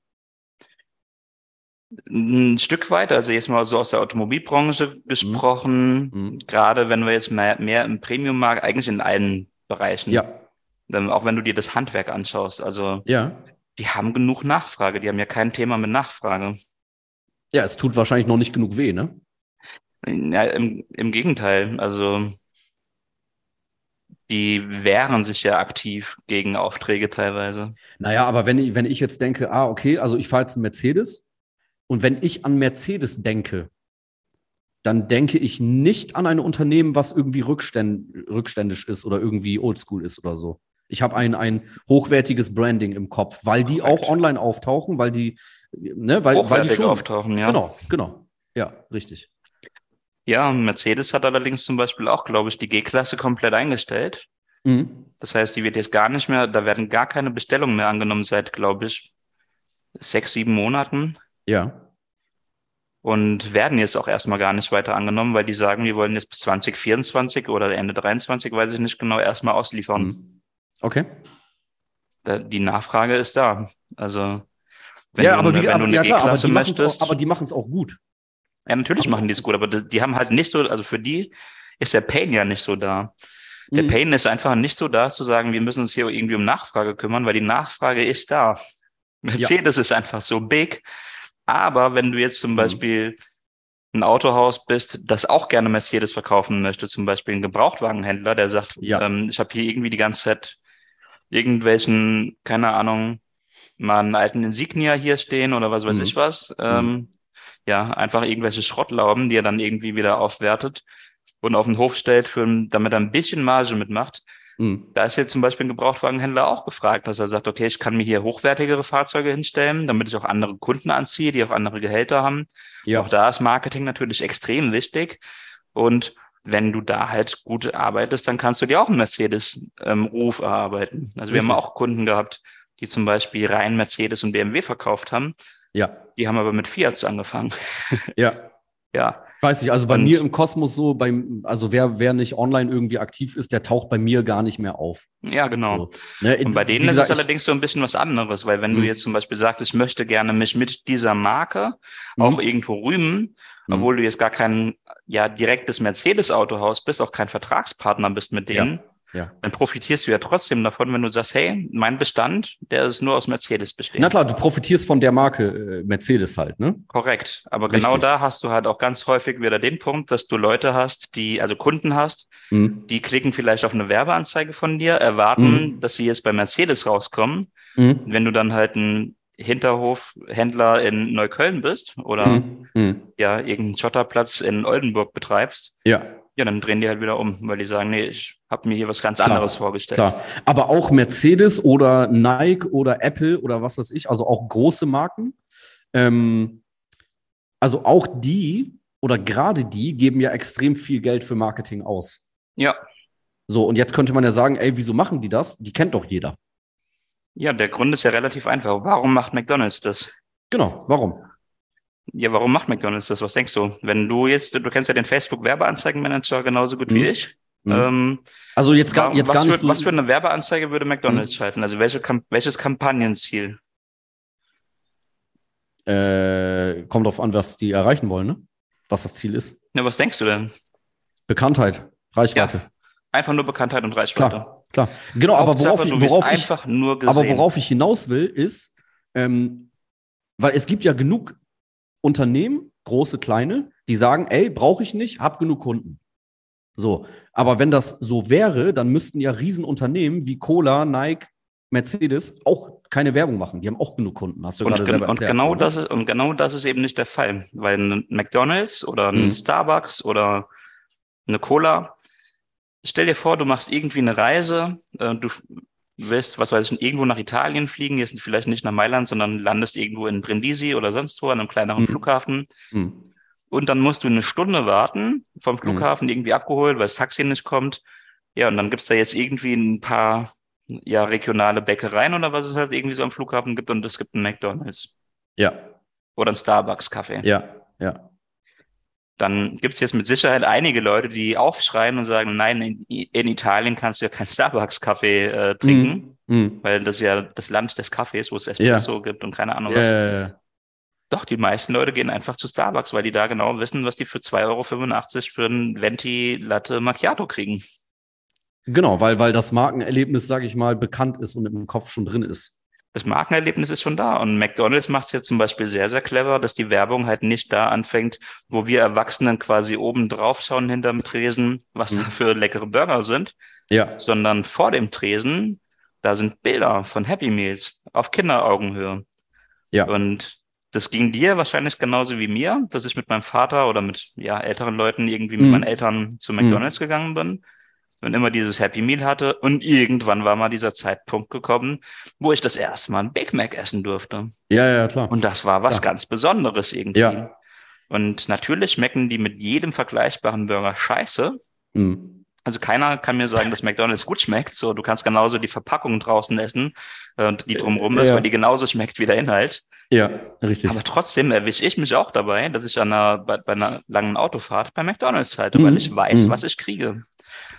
Ein Stück weit, also jetzt mal so aus der Automobilbranche gesprochen, mhm. gerade wenn wir jetzt mehr, mehr im Premium-Markt, eigentlich in allen Bereichen, ja. ähm, auch wenn du dir das Handwerk anschaust, also ja. die haben genug Nachfrage, die haben ja kein Thema mit Nachfrage. Ja, es tut wahrscheinlich noch nicht genug weh, ne? Ja, im, im Gegenteil, also die wehren sich ja aktiv gegen Aufträge teilweise. Naja, aber wenn ich, wenn ich jetzt denke, ah, okay, also ich fahre jetzt einen Mercedes, und wenn ich an Mercedes denke, dann denke ich nicht an ein Unternehmen, was irgendwie rückständ- rückständisch ist oder irgendwie oldschool ist oder so. Ich habe ein, ein hochwertiges Branding im Kopf, weil die Correct. auch online auftauchen, weil die, ne, weil, weil die schon auftauchen, ja. Genau, genau. Ja, richtig. Ja, Mercedes hat allerdings zum Beispiel auch, glaube ich, die G-Klasse komplett eingestellt. Mhm. Das heißt, die wird jetzt gar nicht mehr, da werden gar keine Bestellungen mehr angenommen seit, glaube ich, sechs, sieben Monaten. Ja. Und werden jetzt auch erstmal gar nicht weiter angenommen, weil die sagen, wir wollen jetzt bis zwanzig vierundzwanzig oder Ende dreiundzwanzig, weiß ich nicht genau, erstmal ausliefern. Okay. Da, die Nachfrage ist da. Also, wenn ja, du, aber wenn wie, du aber, eine ja, G-Klasse klar, aber möchtest. Auch, aber die machen es auch gut. Ja, natürlich machen die es gut, aber die, die haben halt nicht so, also für die ist der Pain ja nicht so da. Der mhm. Pain ist einfach nicht so da, zu sagen, wir müssen uns hier irgendwie um Nachfrage kümmern, weil die Nachfrage ist da. Mercedes ja. ist einfach so big. Aber wenn du jetzt zum Beispiel ein Autohaus bist, das auch gerne Mercedes verkaufen möchte, zum Beispiel ein Gebrauchtwagenhändler, der sagt, ja. ähm, ich habe hier irgendwie die ganze Zeit irgendwelchen, keine Ahnung, mal einen alten Insignia hier stehen oder was weiß mhm. ich was. Ähm, mhm. Ja, einfach irgendwelche Schrottlauben, die er dann irgendwie wieder aufwertet und auf den Hof stellt, für, damit er ein bisschen Marge mitmacht. Da ist jetzt zum Beispiel ein Gebrauchtwagenhändler auch gefragt, dass er sagt, okay, ich kann mir hier hochwertigere Fahrzeuge hinstellen, damit ich auch andere Kunden anziehe, die auch andere Gehälter haben. Ja. Auch da ist Marketing natürlich extrem wichtig. Und wenn du da halt gut arbeitest, dann kannst du dir auch einen Mercedes-Ruf ähm, erarbeiten. Also wir Richtig. haben auch Kunden gehabt, die zum Beispiel rein Mercedes und B M W verkauft haben. Ja. Die haben aber mit Fiats angefangen. Ja. Ja. Weiß nicht, also bei und, mir im Kosmos so, beim, also wer, wer nicht online irgendwie aktiv ist, der taucht bei mir gar nicht mehr auf. Ja, genau. So, ne? Und bei denen gesagt, ist es allerdings so ein bisschen was anderes, weil wenn mh. du jetzt zum Beispiel sagst, ich möchte gerne mich mit dieser Marke mh. auch irgendwo rühmen, mh. obwohl du jetzt gar kein ja direktes Mercedes-Autohaus bist, auch kein Vertragspartner bist mit denen, ja. Ja. Dann profitierst du ja trotzdem davon, wenn du sagst, hey, mein Bestand, der ist nur aus Mercedes bestehend. Na klar, du profitierst von der Marke äh, Mercedes halt, ne? Korrekt, aber Richtig. genau da hast du halt auch ganz häufig wieder den Punkt, dass du Leute hast, die, also Kunden hast, mhm. die klicken vielleicht auf eine Werbeanzeige von dir, erwarten, mhm. dass sie jetzt bei Mercedes rauskommen. Mhm. Wenn du dann halt ein Hinterhofhändler in Neukölln bist oder mhm. ja irgendeinen Schotterplatz in Oldenburg betreibst, ja. ja, dann drehen die halt wieder um, weil die sagen, nee, ich habe mir hier was ganz klar, anderes vorgestellt. Klar. Aber auch Mercedes oder Nike oder Apple oder was weiß ich, also auch große Marken, ähm, also auch die oder gerade die geben ja extrem viel Geld für Marketing aus. Ja. So, und jetzt könnte man ja sagen, ey, wieso machen die das? Die kennt doch jeder. Ja, der Grund ist ja relativ einfach. Warum macht McDonald's das? Genau, warum? Ja, warum macht McDonald's das? Was denkst du? Wenn du jetzt, du kennst ja den Facebook-Werbeanzeigenmanager genauso gut mhm. wie ich. Mhm. Ähm, also jetzt gar, jetzt was gar nicht für, so was für eine Werbeanzeige würde McDonald's mhm. schalten? Also welche, welches Kampagnenziel? Äh, kommt drauf an, was die erreichen wollen, ne? Was das Ziel ist. Na, was denkst du denn? Bekanntheit, Reichweite. Ja, einfach nur Bekanntheit und Reichweite. Klar, klar. Genau, aber worauf, ich, worauf ich, einfach nur gesehen. aber worauf ich hinaus will, ist, ähm, weil es gibt ja genug Unternehmen, große, kleine, die sagen, ey, brauche ich nicht, hab genug Kunden. So, aber wenn das so wäre, dann müssten ja Riesenunternehmen wie Cola, Nike, Mercedes auch keine Werbung machen. Die haben auch genug Kunden, hast du und gerade gen- selber und erklärt. Genau das ist, und genau das ist eben nicht der Fall, weil ein McDonald's oder ein mhm. Starbucks oder eine Cola, stell dir vor, du machst irgendwie eine Reise, äh, du willst, was weiß ich, irgendwo nach Italien fliegen, jetzt vielleicht nicht nach Mailand, sondern landest irgendwo in Brindisi oder sonst wo an einem kleineren mhm. Flughafen. Mhm. Und dann musst du eine Stunde warten, vom Flughafen mhm. irgendwie abgeholt, weil das Taxi nicht kommt. Ja, und dann gibt's da jetzt irgendwie ein paar ja regionale Bäckereien oder was es halt irgendwie so am Flughafen gibt und es gibt ein McDonald's. Ja. Oder ein Starbucks-Kaffee. Ja, ja. Dann gibt es jetzt mit Sicherheit einige Leute, die aufschreien und sagen, nein, in, in Italien kannst du ja keinen Starbucks-Kaffee äh, trinken, mm, mm. weil das ja das Land des Kaffees, wo es Espresso yeah. gibt und keine Ahnung was. Yeah. Doch, die meisten Leute gehen einfach zu Starbucks, weil die da genau wissen, was die für zwei Euro fünfundachtzig für einen Venti Latte Macchiato kriegen. Genau, weil, weil das Markenerlebnis, sage ich mal, bekannt ist und im Kopf schon drin ist. Das Markenerlebnis ist schon da und McDonald's macht es jetzt zum Beispiel sehr, sehr clever, dass die Werbung halt nicht da anfängt, wo wir Erwachsenen quasi oben drauf schauen hinterm Tresen, was mhm. da für leckere Burger sind, ja. sondern vor dem Tresen, da sind Bilder von Happy Meals auf Kinderaugenhöhe. Ja. Und das ging dir wahrscheinlich genauso wie mir, dass ich mit meinem Vater oder mit ja älteren Leuten irgendwie mhm. mit meinen Eltern zu McDonald's mhm. gegangen bin. Und immer dieses Happy Meal hatte und irgendwann war mal dieser Zeitpunkt gekommen, wo ich das erste Mal ein Big Mac essen durfte. Ja, ja, klar. Und das war was ja. ganz Besonderes irgendwie. Ja. Und natürlich schmecken die mit jedem vergleichbaren Burger scheiße. Mhm. Also keiner kann mir sagen, dass McDonald's gut schmeckt. So, du kannst genauso die Verpackung draußen essen und die drumherum ist, ja. weil die genauso schmeckt wie der Inhalt. Ja, richtig. Aber trotzdem erwische ich mich auch dabei, dass ich an einer, bei, bei einer langen Autofahrt bei McDonald's halte, mhm. weil ich weiß, mhm. was ich kriege.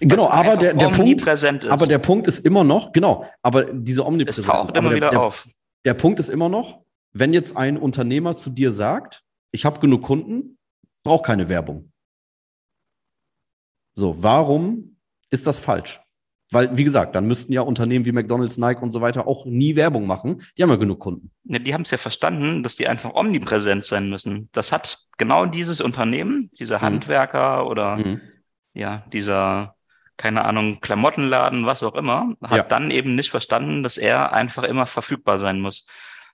Genau, aber der, der Punkt, aber der Punkt ist immer noch, genau, aber diese Omnipräsenz. Es taucht immer der, wieder der, auf. Der Punkt ist immer noch, wenn jetzt ein Unternehmer zu dir sagt, ich habe genug Kunden, brauche keine Werbung. So, warum ist das falsch? Weil, wie gesagt, dann müssten ja Unternehmen wie McDonald's, Nike und so weiter auch nie Werbung machen. Die haben ja genug Kunden. Ja, die haben es ja verstanden, dass die einfach omnipräsent sein müssen. Das hat genau dieses Unternehmen, dieser mhm. Handwerker oder mhm. ja, dieser, keine Ahnung, Klamottenladen, was auch immer, hat ja. dann eben nicht verstanden, dass er einfach immer verfügbar sein muss.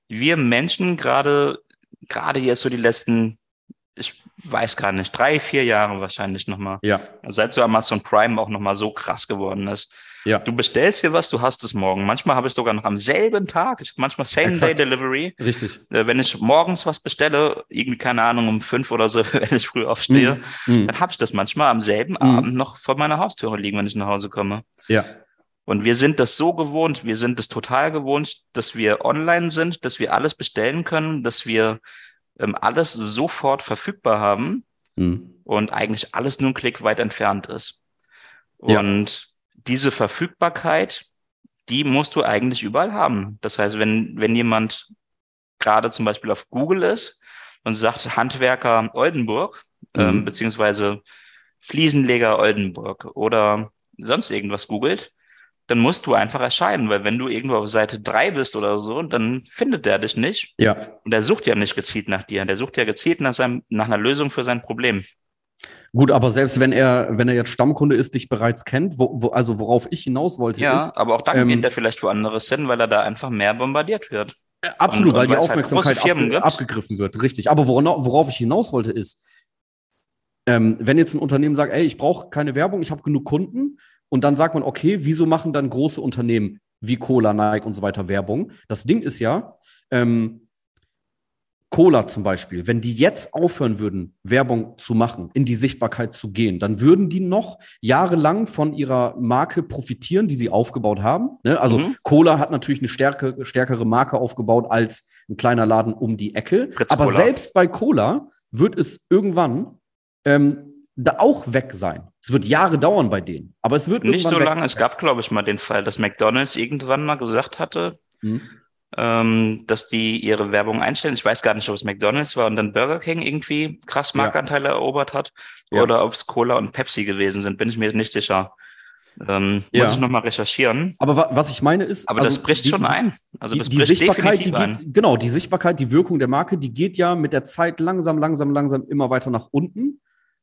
Wir Menschen gerade, gerade jetzt so die letzten, ich weiß gar nicht, drei, vier Jahre wahrscheinlich nochmal. Ja. Seit so Amazon Prime auch nochmal so krass geworden ist. Ja. Du bestellst dir was, du hast es morgen. Manchmal habe ich sogar noch am selben Tag. Ich habe manchmal Same-Day-Delivery. Richtig. Äh, wenn ich morgens was bestelle, irgendwie, keine Ahnung, um fünf oder so, wenn ich früh aufstehe, mhm. dann habe ich das manchmal am selben mhm. Abend noch vor meiner Haustüre liegen, wenn ich nach Hause komme. Ja. Und wir sind das so gewohnt, wir sind das total gewohnt, dass wir online sind, dass wir alles bestellen können, dass wir ähm, alles sofort verfügbar haben mhm. und eigentlich alles nur einen Klick weit entfernt ist. Und ja. diese Verfügbarkeit, die musst du eigentlich überall haben. Das heißt, wenn wenn jemand gerade zum Beispiel auf Google ist und sagt Handwerker Oldenburg, mhm. ähm, beziehungsweise Fliesenleger Oldenburg oder sonst irgendwas googelt, dann musst du einfach erscheinen, weil wenn du irgendwo auf Seite drei bist oder so, dann findet der dich nicht. Ja. Und der sucht ja nicht gezielt nach dir. Der sucht ja gezielt nach seinem, nach einer Lösung für sein Problem. Gut, aber selbst wenn er, wenn er jetzt Stammkunde ist, dich bereits kennt, wo, wo, also worauf ich hinaus wollte, ja, ist... Ja, aber auch dann ähm, geht er vielleicht woanders hin, weil er da einfach mehr bombardiert wird. Äh, absolut, und, weil und die Aufmerksamkeit halt abge- abgegriffen wird, richtig. Aber worauf, worauf ich hinaus wollte, ist, ähm, wenn jetzt ein Unternehmen sagt, ey, ich brauche keine Werbung, ich habe genug Kunden, und dann sagt man, okay, wieso machen dann große Unternehmen wie Cola, Nike und so weiter Werbung? Das Ding ist ja, ähm, Cola zum Beispiel, wenn die jetzt aufhören würden, Werbung zu machen, in die Sichtbarkeit zu gehen, dann würden die noch jahrelang von ihrer Marke profitieren, die sie aufgebaut haben. Ne? Also mhm. Cola hat natürlich eine stärke, stärkere Marke aufgebaut als ein kleiner Laden um die Ecke. Fritz Aber Cola. Selbst bei Cola wird es irgendwann... Ähm, da auch weg sein. Es wird Jahre dauern bei denen, aber es wird nicht so lange. Es gab, glaube ich, mal den Fall, dass McDonald's irgendwann mal gesagt hatte, mhm. ähm, dass die ihre Werbung einstellen. Ich weiß gar nicht, ob es McDonald's war und dann Burger King irgendwie krass Marktanteile ja. erobert hat ja. oder ob es Cola und Pepsi gewesen sind, bin ich mir nicht sicher. Ähm, ja. Muss ich nochmal recherchieren. Aber wa- was ich meine ist... Aber also das bricht die, schon ein. Also das die, die bricht Sichtbarkeit, definitiv die ein. Geht, genau, die Sichtbarkeit, die Wirkung der Marke, die geht ja mit der Zeit langsam, langsam, langsam immer weiter nach unten.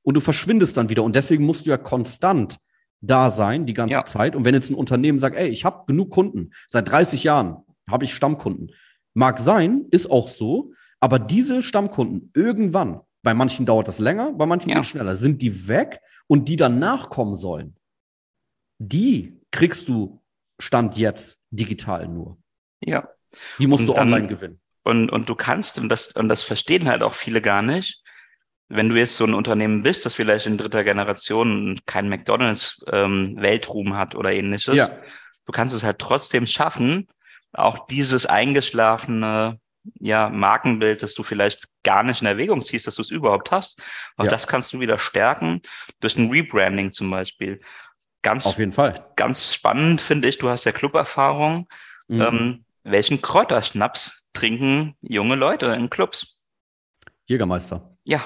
Und du verschwindest dann wieder. Und deswegen musst du ja konstant da sein, die ganze ja. Zeit. Und wenn jetzt ein Unternehmen sagt, ey, ich habe genug Kunden, seit dreißig Jahren habe ich Stammkunden. Mag sein, ist auch so. Aber diese Stammkunden irgendwann, bei manchen dauert das länger, bei manchen ja. geht es schneller, sind die weg und die dann nachkommen sollen, die kriegst du Stand jetzt digital nur. Ja. Die musst und du dann, online gewinnen. Und, und du kannst, und das, und das verstehen halt auch viele gar nicht, wenn du jetzt so ein Unternehmen bist, das vielleicht in dritter Generation kein McDonald's ähm, Weltruhm hat oder ähnliches, ja. du kannst es halt trotzdem schaffen, auch dieses eingeschlafene ja, Markenbild, das du vielleicht gar nicht in Erwägung ziehst, dass du es überhaupt hast, auch ja. das kannst du wieder stärken durch ein Rebranding zum Beispiel. Ganz, Auf jeden Fall. Ganz spannend finde ich, du hast ja Club-Erfahrung, mhm. ähm, welchen Kräuterschnaps trinken junge Leute in Clubs? Jägermeister. Ja,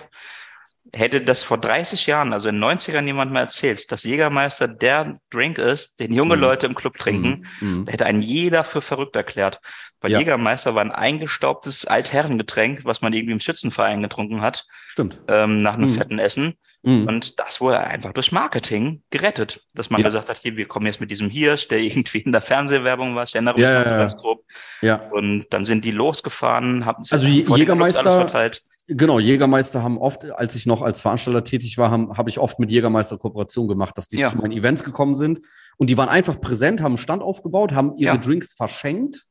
hätte das vor dreißig Jahren, also in den neunzigern jemand mal erzählt, dass Jägermeister der Drink ist, den junge mhm. Leute im Club trinken, mhm. da hätte einen jeder für verrückt erklärt. Weil ja. Jägermeister war ein eingestaubtes Altherrengetränk, was man irgendwie im Schützenverein getrunken hat. Stimmt. Ähm, nach einem mhm. fetten Essen. Mhm. Und das wurde einfach durch Marketing gerettet. Dass man ja. gesagt hat, hier, wir kommen jetzt mit diesem Hirsch, der irgendwie in der Fernsehwerbung war, Ständerung ja, ja, ja. ganz grob. Ja. Und dann sind die losgefahren, haben sich also vor Jägermeister- den Clubs alles verteilt. Genau, Jägermeister haben oft, als ich noch als Veranstalter tätig war, habe hab ich oft mit Jägermeister Kooperation gemacht, dass die ja. zu meinen Events gekommen sind und die waren einfach präsent, haben einen Stand aufgebaut, haben ihre ja. Drinks verschenkt,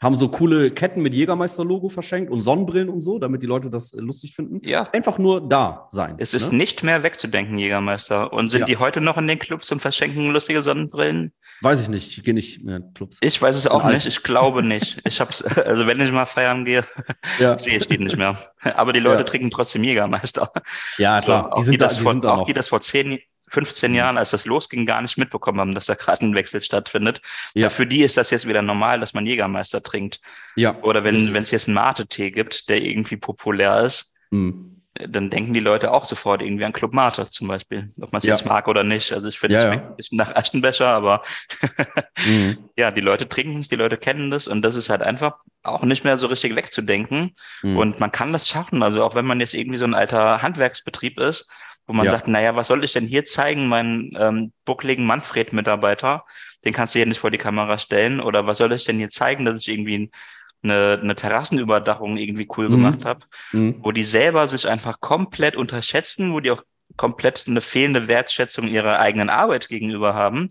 haben so coole Ketten mit Jägermeister-Logo verschenkt und Sonnenbrillen und so, damit die Leute das lustig finden. Ja. Einfach nur da sein. Es ist ne? nicht mehr wegzudenken, Jägermeister. Und sind ja. die heute noch in den Clubs und verschenken lustige Sonnenbrillen? Weiß ich nicht. Ich gehe nicht mehr in Clubs. Ich weiß es auch nicht. Ich glaube nicht. Ich hab's, also wenn ich mal feiern gehe, ja. sehe ich die nicht mehr. Aber die Leute ja. trinken trotzdem Jägermeister. Ja, klar. Also, die sind da, die vor, sind da noch. Auch die das vor zehn, fünfzehn Jahren, als das losging, gar nicht mitbekommen haben, dass da gerade ein Wechsel stattfindet. Ja. Für die ist das jetzt wieder normal, dass man Jägermeister trinkt. Ja. Oder wenn es jetzt einen Mate-Tee gibt, der irgendwie populär ist, mhm. dann denken die Leute auch sofort irgendwie an Club Mate zum Beispiel. Ob man es ja. jetzt mag oder nicht. Also ich finde, es ja, schmeckt ja. ein bisschen nach Aschenbecher, aber mhm. ja, die Leute trinken es, die Leute kennen das und das ist halt einfach auch nicht mehr so richtig wegzudenken. Mhm. Und man kann das schaffen. Also auch wenn man jetzt irgendwie so ein alter Handwerksbetrieb ist, wo man ja. sagt, naja, was soll ich denn hier zeigen, meinen ähm, buckligen Manfred-Mitarbeiter, den kannst du hier nicht vor die Kamera stellen oder was soll ich denn hier zeigen, dass ich irgendwie eine, eine Terrassenüberdachung irgendwie cool mhm. gemacht habe, mhm. wo die selber sich einfach komplett unterschätzen, wo die auch komplett eine fehlende Wertschätzung ihrer eigenen Arbeit gegenüber haben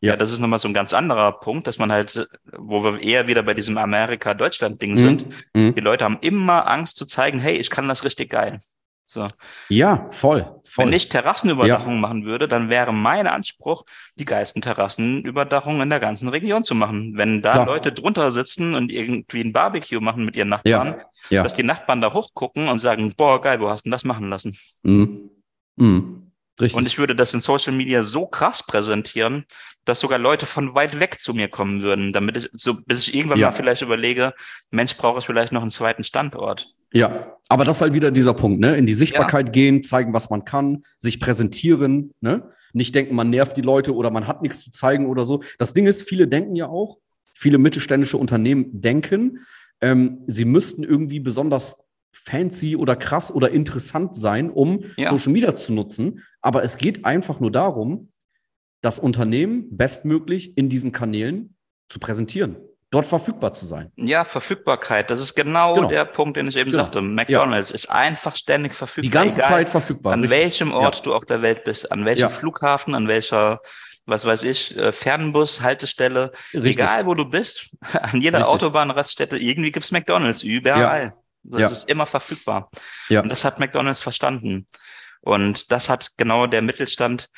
Ja, das ist nochmal so ein ganz anderer Punkt, dass man halt, wo wir eher wieder bei diesem Amerika-Deutschland-Ding mhm. sind, mhm. die Leute haben immer Angst zu zeigen, hey, ich kann das richtig geil. So. Ja, voll, voll. Wenn ich Terrassenüberdachung ja. machen würde, dann wäre mein Anspruch, die geilsten Terrassenüberdachungen in der ganzen Region zu machen. Wenn da Klar. Leute drunter sitzen und irgendwie ein Barbecue machen mit ihren Nachbarn, ja. Ja. dass die Nachbarn da hochgucken und sagen, boah, geil, wo hast du denn das machen lassen? Mhm. Mhm. Richtig. Und ich würde das in Social Media so krass präsentieren, dass sogar Leute von weit weg zu mir kommen würden, damit ich so, bis ich irgendwann ja. mal vielleicht überlege, Mensch, brauche ich vielleicht noch einen zweiten Standort. Ja, aber das ist halt wieder dieser Punkt, ne? In die Sichtbarkeit ja. gehen, zeigen, was man kann, sich präsentieren, ne? Nicht denken, man nervt die Leute oder man hat nichts zu zeigen oder so. Das Ding ist, viele denken ja auch, viele mittelständische Unternehmen denken, ähm, sie müssten irgendwie besonders fancy oder krass oder interessant sein, um ja. Social Media zu nutzen. Aber es geht einfach nur darum, das Unternehmen bestmöglich in diesen Kanälen zu präsentieren, dort verfügbar zu sein. Ja, Verfügbarkeit, das ist genau, genau. der Punkt, den ich eben genau. sagte. McDonald's ja. ist einfach ständig verfügbar. Die ganze egal, Zeit verfügbar. An richtig. welchem Ort ja. du auf der Welt bist, an welchem ja. Flughafen, an welcher, was weiß ich, Fernbus, Haltestelle, richtig. egal wo du bist, an jeder richtig. Autobahnraststätte, irgendwie gibt es McDonald's, überall. Ja. Das ja. ist immer verfügbar. Ja. Und das hat McDonald's verstanden. Und das hat genau der Mittelstand,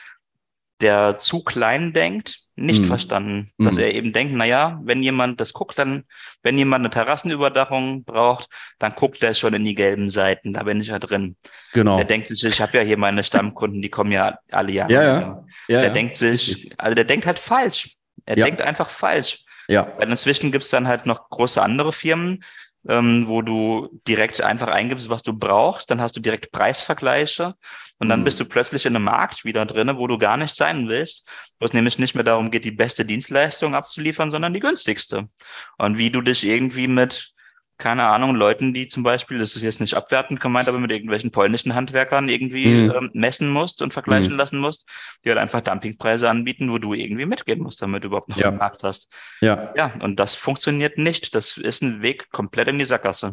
der zu klein denkt, nicht mhm. verstanden. Dass mhm. er eben denkt, naja, wenn jemand das guckt, dann, wenn jemand eine Terrassenüberdachung braucht, dann guckt er schon in die gelben Seiten, da bin ich ja drin. Genau. Der denkt sich, ich habe ja hier meine Stammkunden, die kommen ja alle Jahre. Ja, ja. Ja, der ja. denkt sich, also der denkt halt falsch. Er ja. denkt einfach falsch. Ja. Weil inzwischen gibt es dann halt noch große andere Firmen, Ähm, wo du direkt einfach eingibst, was du brauchst, dann hast du direkt Preisvergleiche und dann mhm. bist du plötzlich in einem Markt wieder drin, wo du gar nicht sein willst, wo es nämlich nicht mehr darum geht, die beste Dienstleistung abzuliefern, sondern die günstigste. Und wie du dich irgendwie mit, keine Ahnung, Leuten, die zum Beispiel, das ist jetzt nicht abwertend gemeint, aber mit irgendwelchen polnischen Handwerkern irgendwie mhm. ähm, messen musst und vergleichen mhm. lassen musst, die halt einfach Dumpingpreise anbieten, wo du irgendwie mitgehen musst, damit du überhaupt noch ja. einen Markt hast. Ja. ja, und das funktioniert nicht. Das ist ein Weg komplett in die Sackgasse.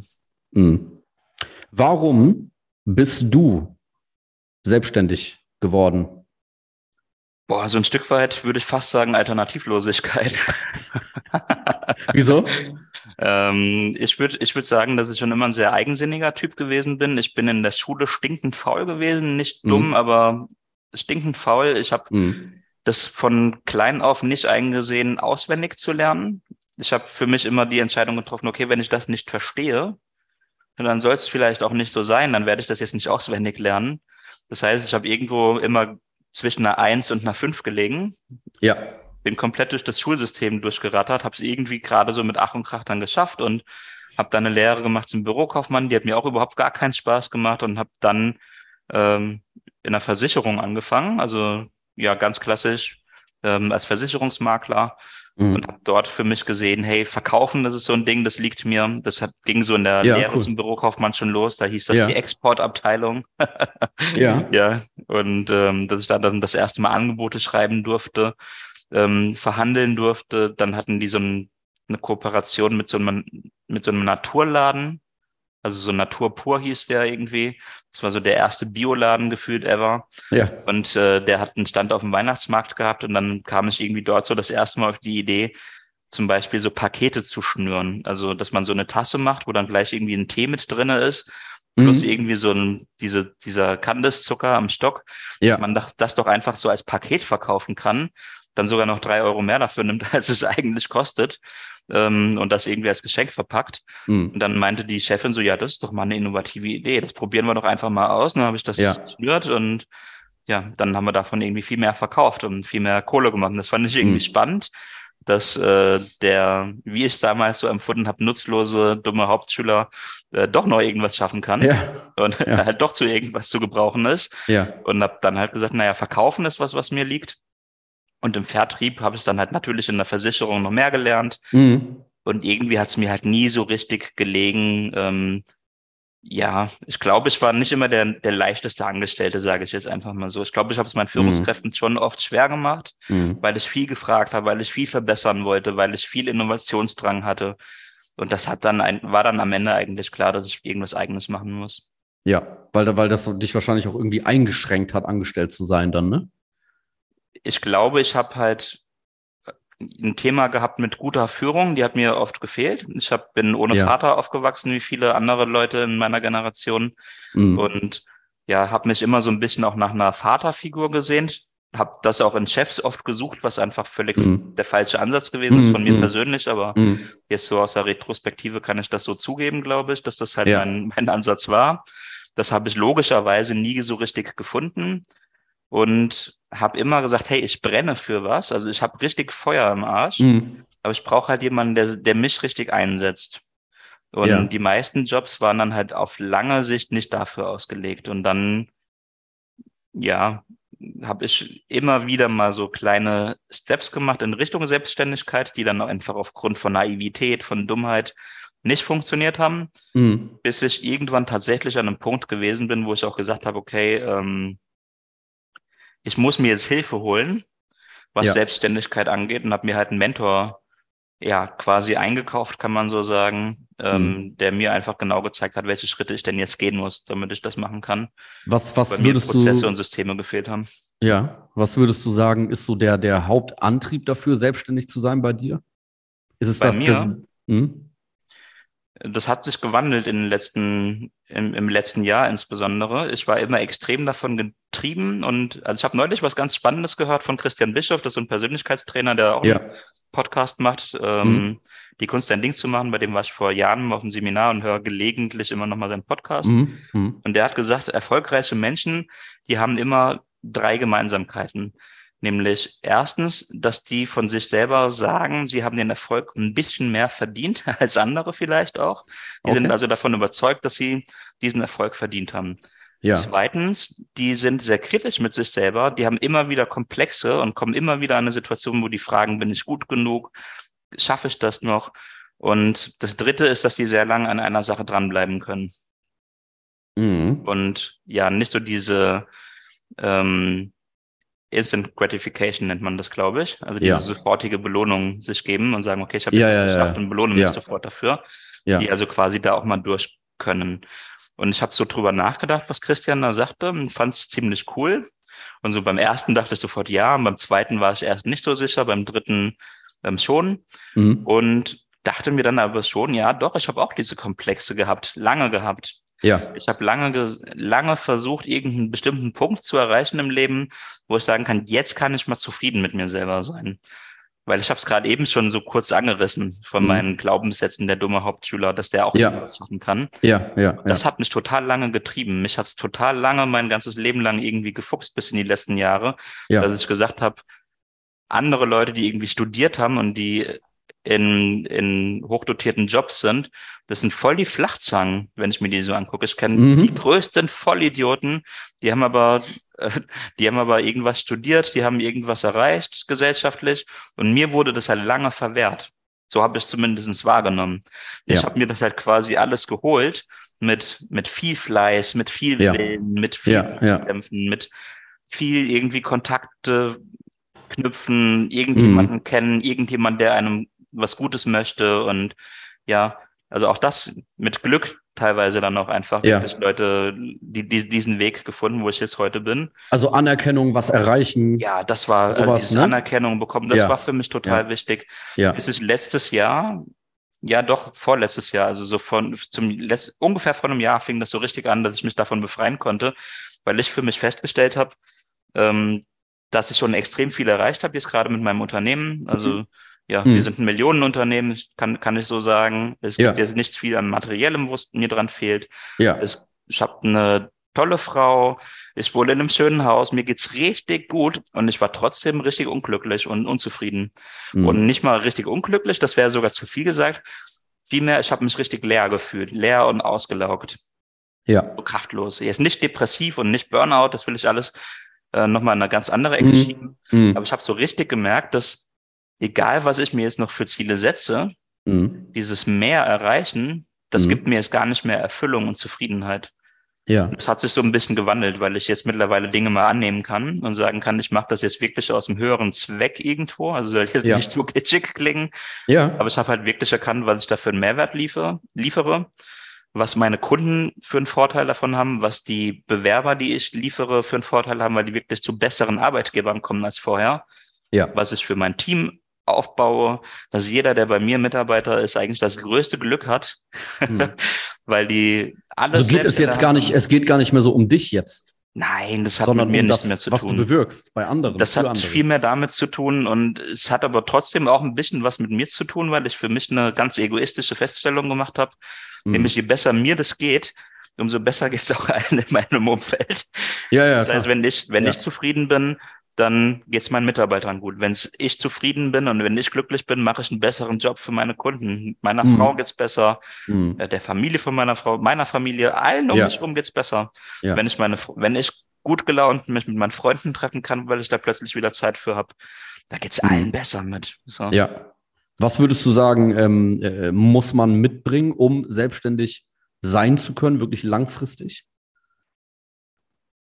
Mhm. Warum bist du selbstständig geworden? Boah, so ein Stück weit würde ich fast sagen Alternativlosigkeit. Wieso? ähm, ich würde ich würde sagen, dass ich schon immer ein sehr eigensinniger Typ gewesen bin. Ich bin in der Schule stinkend faul gewesen, nicht dumm, mhm. aber stinkend faul. Ich habe mhm. das von klein auf nicht eingesehen, auswendig zu lernen. Ich habe für mich immer die Entscheidung getroffen, okay, wenn ich das nicht verstehe, dann soll es vielleicht auch nicht so sein, dann werde ich das jetzt nicht auswendig lernen. Das heißt, ich habe irgendwo immer zwischen einer eins und einer fünf gelegen. Ja. Bin komplett durch das Schulsystem durchgerattert, habe es irgendwie gerade so mit Ach und Krach dann geschafft und habe dann eine Lehre gemacht zum Bürokaufmann, die hat mir auch überhaupt gar keinen Spaß gemacht und habe dann ähm, in der Versicherung angefangen, also ja ganz klassisch ähm, als Versicherungsmakler mhm. und habe dort für mich gesehen, hey, verkaufen, das ist so ein Ding, das liegt mir, das hat, ging so in der ja, Lehre cool. zum Bürokaufmann schon los, da hieß das ja. die Exportabteilung. ja. ja. Und ähm, dass ich da dann das erste Mal Angebote schreiben durfte, ähm, verhandeln durfte. Dann hatten die so ein, eine Kooperation mit so einem, mit so einem Naturladen. Also so Natur pur hieß der irgendwie. Das war so der erste Bioladen gefühlt ever. Ja. Und äh, der hat einen Stand auf dem Weihnachtsmarkt gehabt. Und dann kam ich irgendwie dort so das erste Mal auf die Idee, zum Beispiel so Pakete zu schnüren. Also dass man so eine Tasse macht, wo dann gleich irgendwie ein Tee mit drin ist. Plus mhm. irgendwie so ein, diese, dieser Kandiszucker am Stock, ja. dass man das, das doch einfach so als Paket verkaufen kann, dann sogar noch drei Euro mehr dafür nimmt, als es eigentlich kostet, ähm, und das irgendwie als Geschenk verpackt. Mhm. Und dann meinte die Chefin so, ja, das ist doch mal eine innovative Idee, das probieren wir doch einfach mal aus. Und dann habe ich das geschnürt ja. und ja, dann haben wir davon irgendwie viel mehr verkauft und viel mehr Kohle gemacht. Und das fand ich irgendwie mhm. spannend, dass äh, der, wie ich es damals so empfunden habe, nutzlose, dumme Hauptschüler äh, doch noch irgendwas schaffen kann ja. und ja. halt doch zu irgendwas zu gebrauchen ist. Ja. Und habe dann halt gesagt, naja, verkaufen ist was, was mir liegt. Und im Vertrieb habe ich dann halt natürlich in der Versicherung noch mehr gelernt. Mhm. Und irgendwie hat es mir halt nie so richtig gelegen. Ähm, ja, ich glaube, ich war nicht immer der, der leichteste Angestellte, sage ich jetzt einfach mal so. Ich glaube, ich habe es meinen Führungskräften mhm. schon oft schwer gemacht, mhm. weil ich viel gefragt habe, weil ich viel verbessern wollte, weil ich viel Innovationsdrang hatte. Und das hat dann ein, war dann am Ende eigentlich klar, dass ich irgendwas Eigenes machen muss. Ja, weil, weil das dich wahrscheinlich auch irgendwie eingeschränkt hat, angestellt zu sein dann, ne? Ich glaube, ich habe halt ein Thema gehabt mit guter Führung, die hat mir oft gefehlt. Ich hab, bin ohne ja. Vater aufgewachsen, wie viele andere Leute in meiner Generation. Mhm. Und ja, habe mich immer so ein bisschen auch nach einer Vaterfigur gesehnt. Habe das auch in Chefs oft gesucht, was einfach völlig mhm. der falsche Ansatz gewesen ist von mhm. mir persönlich. Aber mhm. jetzt so aus der Retrospektive kann ich das so zugeben, glaube ich, dass das halt ja. mein, mein Ansatz war. Das habe ich logischerweise nie so richtig gefunden. Und habe immer gesagt, hey, ich brenne für was. Also ich habe richtig Feuer im Arsch, mhm. aber ich brauche halt jemanden, der, der mich richtig einsetzt. Und ja. die meisten Jobs waren dann halt auf lange Sicht nicht dafür ausgelegt. Und dann, ja, habe ich immer wieder mal so kleine Steps gemacht in Richtung Selbstständigkeit, die dann einfach aufgrund von Naivität, von Dummheit nicht funktioniert haben, mhm. bis ich irgendwann tatsächlich an einem Punkt gewesen bin, wo ich auch gesagt habe, okay, ähm, ich muss mir jetzt Hilfe holen, was ja. Selbstständigkeit angeht, und habe mir halt einen Mentor ja quasi eingekauft, kann man so sagen, mhm. ähm, der mir einfach genau gezeigt hat, welche Schritte ich denn jetzt gehen muss, damit ich das machen kann. Was, was Weil würdest mir Prozesse du, und Systeme gefehlt haben. Ja, was würdest du sagen, ist so der, der Hauptantrieb dafür, selbstständig zu sein bei dir? Ist es bei das? Mir? Denn, das hat sich gewandelt in den letzten, im, im letzten Jahr insbesondere. Ich war immer extrem davon getrieben und also ich habe neulich was ganz Spannendes gehört von Christian Bischoff, das ist ein Persönlichkeitstrainer, der auch ja. einen Podcast macht, ähm, mhm. die Kunst, ein Ding zu machen. Bei dem war ich vor Jahren auf dem Seminar und höre gelegentlich immer nochmal seinen Podcast. Mhm. Mhm. Und der hat gesagt, erfolgreiche Menschen, die haben immer drei Gemeinsamkeiten. Nämlich erstens, dass die von sich selber sagen, sie haben den Erfolg ein bisschen mehr verdient als andere vielleicht auch. Die okay. sind also davon überzeugt, dass sie diesen Erfolg verdient haben. Ja. Zweitens, die sind sehr kritisch mit sich selber. Die haben immer wieder Komplexe und kommen immer wieder an eine Situation, wo die fragen, bin ich gut genug? Schaffe ich das noch? Und das Dritte ist, dass die sehr lange an einer Sache dranbleiben können. Mhm. Und ja, nicht so diese... Ähm, Instant Gratification nennt man das, glaube ich. Also diese ja. sofortige Belohnung sich geben und sagen, okay, ich habe jetzt ja, das ja, geschafft ja. und belohne mich ja. sofort dafür. Ja. Die also quasi da auch mal durch können. Und ich habe so drüber nachgedacht, was Christian da sagte, und fand es ziemlich cool. Und so beim ersten dachte ich sofort ja, und beim zweiten war ich erst nicht so sicher, beim dritten ähm, schon. Mhm. Und dachte mir dann aber schon, ja doch, ich habe auch diese Komplexe gehabt, lange gehabt. Ja. Ich habe lange ges- lange versucht, irgendeinen bestimmten Punkt zu erreichen im Leben, wo ich sagen kann, jetzt kann ich mal zufrieden mit mir selber sein. Weil ich habe es gerade eben schon so kurz angerissen von mhm. meinen Glaubenssätzen, der dumme Hauptschüler, dass der auch ja. was machen kann. Ja, ja, ja. Das hat mich total lange getrieben. Mich hat es total lange, mein ganzes Leben lang irgendwie gefuchst bis in die letzten Jahre, ja. dass ich gesagt habe, andere Leute, die irgendwie studiert haben und die in, in hochdotierten Jobs sind, das sind voll die Flachzangen, wenn ich mir die so angucke. Ich kenne mhm. die größten Vollidioten, die haben aber, äh, die haben aber irgendwas studiert, die haben irgendwas erreicht gesellschaftlich, und mir wurde das halt lange verwehrt. So habe ich es zumindest wahrgenommen. Ja. Ich habe mir das halt quasi alles geholt mit, mit viel Fleiß, mit viel ja. Willen, mit viel ja, ja. Kämpfen, mit viel irgendwie Kontakte knüpfen, irgendjemanden mhm. kennen, irgendjemand, der einem was Gutes möchte, und ja, also auch das mit Glück teilweise dann auch einfach ja. wirklich Leute, die, die diesen Weg gefunden, wo ich jetzt heute bin. Also Anerkennung, was erreichen. Ja, das war, sowas, also dieses ne? Anerkennung bekommen, das ja. war für mich total ja. wichtig. Ja. Es ist letztes Jahr, ja doch, vorletztes Jahr, also so von, zum Letz- ungefähr vor einem Jahr fing das so richtig an, dass ich mich davon befreien konnte, weil ich für mich festgestellt habe, ähm, dass ich schon extrem viel erreicht habe, jetzt gerade mit meinem Unternehmen, also mhm. ja, hm. wir sind ein Millionenunternehmen, kann kann ich so sagen. Es ja. gibt jetzt nichts viel an Materiellem, wo es mir dran fehlt. Ja. Es, ich habe eine tolle Frau, ich wohne in einem schönen Haus, mir geht's richtig gut, und ich war trotzdem richtig unglücklich und unzufrieden. Hm. Und nicht mal richtig unglücklich, das wäre sogar zu viel gesagt. Vielmehr, ich habe mich richtig leer gefühlt, leer und ausgelaugt. Ja. So kraftlos. Jetzt nicht depressiv und nicht Burnout, das will ich alles äh, nochmal in eine ganz andere Ecke hm. schieben. Hm. Aber ich habe so richtig gemerkt, dass egal, was ich mir jetzt noch für Ziele setze, mhm. dieses mehr erreichen, das mhm. gibt mir jetzt gar nicht mehr Erfüllung und Zufriedenheit. Ja. Das hat sich so ein bisschen gewandelt, weil ich jetzt mittlerweile Dinge mal annehmen kann und sagen kann, ich mache das jetzt wirklich aus einem höheren Zweck irgendwo. Also soll ich jetzt ja. nicht zu kitschig klingen. Ja. Aber ich habe halt wirklich erkannt, was ich dafür einen Mehrwert liefere, liefere, was meine Kunden für einen Vorteil davon haben, was die Bewerber, die ich liefere, für einen Vorteil haben, weil die wirklich zu besseren Arbeitgebern kommen als vorher. Ja. Was ich für mein Team aufbaue, dass jeder, der bei mir Mitarbeiter ist, eigentlich das größte Glück hat, hm. weil die alles... Also geht es jetzt gar nicht, es geht gar nicht mehr so um dich jetzt. Nein, das hat Sondern mit mir um nichts das, mehr zu was tun. Was du bewirkst bei anderen. Das hat andere. viel mehr damit zu tun und es hat aber trotzdem auch ein bisschen was mit mir zu tun, weil ich für mich eine ganz egoistische Feststellung gemacht habe, hm. nämlich je besser mir das geht, umso besser geht es auch allen in meinem Umfeld. Ja, ja, das heißt, klar. wenn ich wenn ja. ich zufrieden bin, dann geht es meinen Mitarbeitern gut. Wenn ich zufrieden bin und wenn ich glücklich bin, mache ich einen besseren Job für meine Kunden. Meiner hm. Frau geht's besser, hm. der Familie von meiner Frau, meiner Familie, allen um ja. mich rum geht's besser. Ja. Wenn ich meine, wenn ich gut gelaunt mich mit meinen Freunden treffen kann, weil ich da plötzlich wieder Zeit für habe, da geht's hm. allen besser mit. So. Ja. Was würdest du sagen, ähm, äh, muss man mitbringen, um selbstständig sein zu können, wirklich langfristig?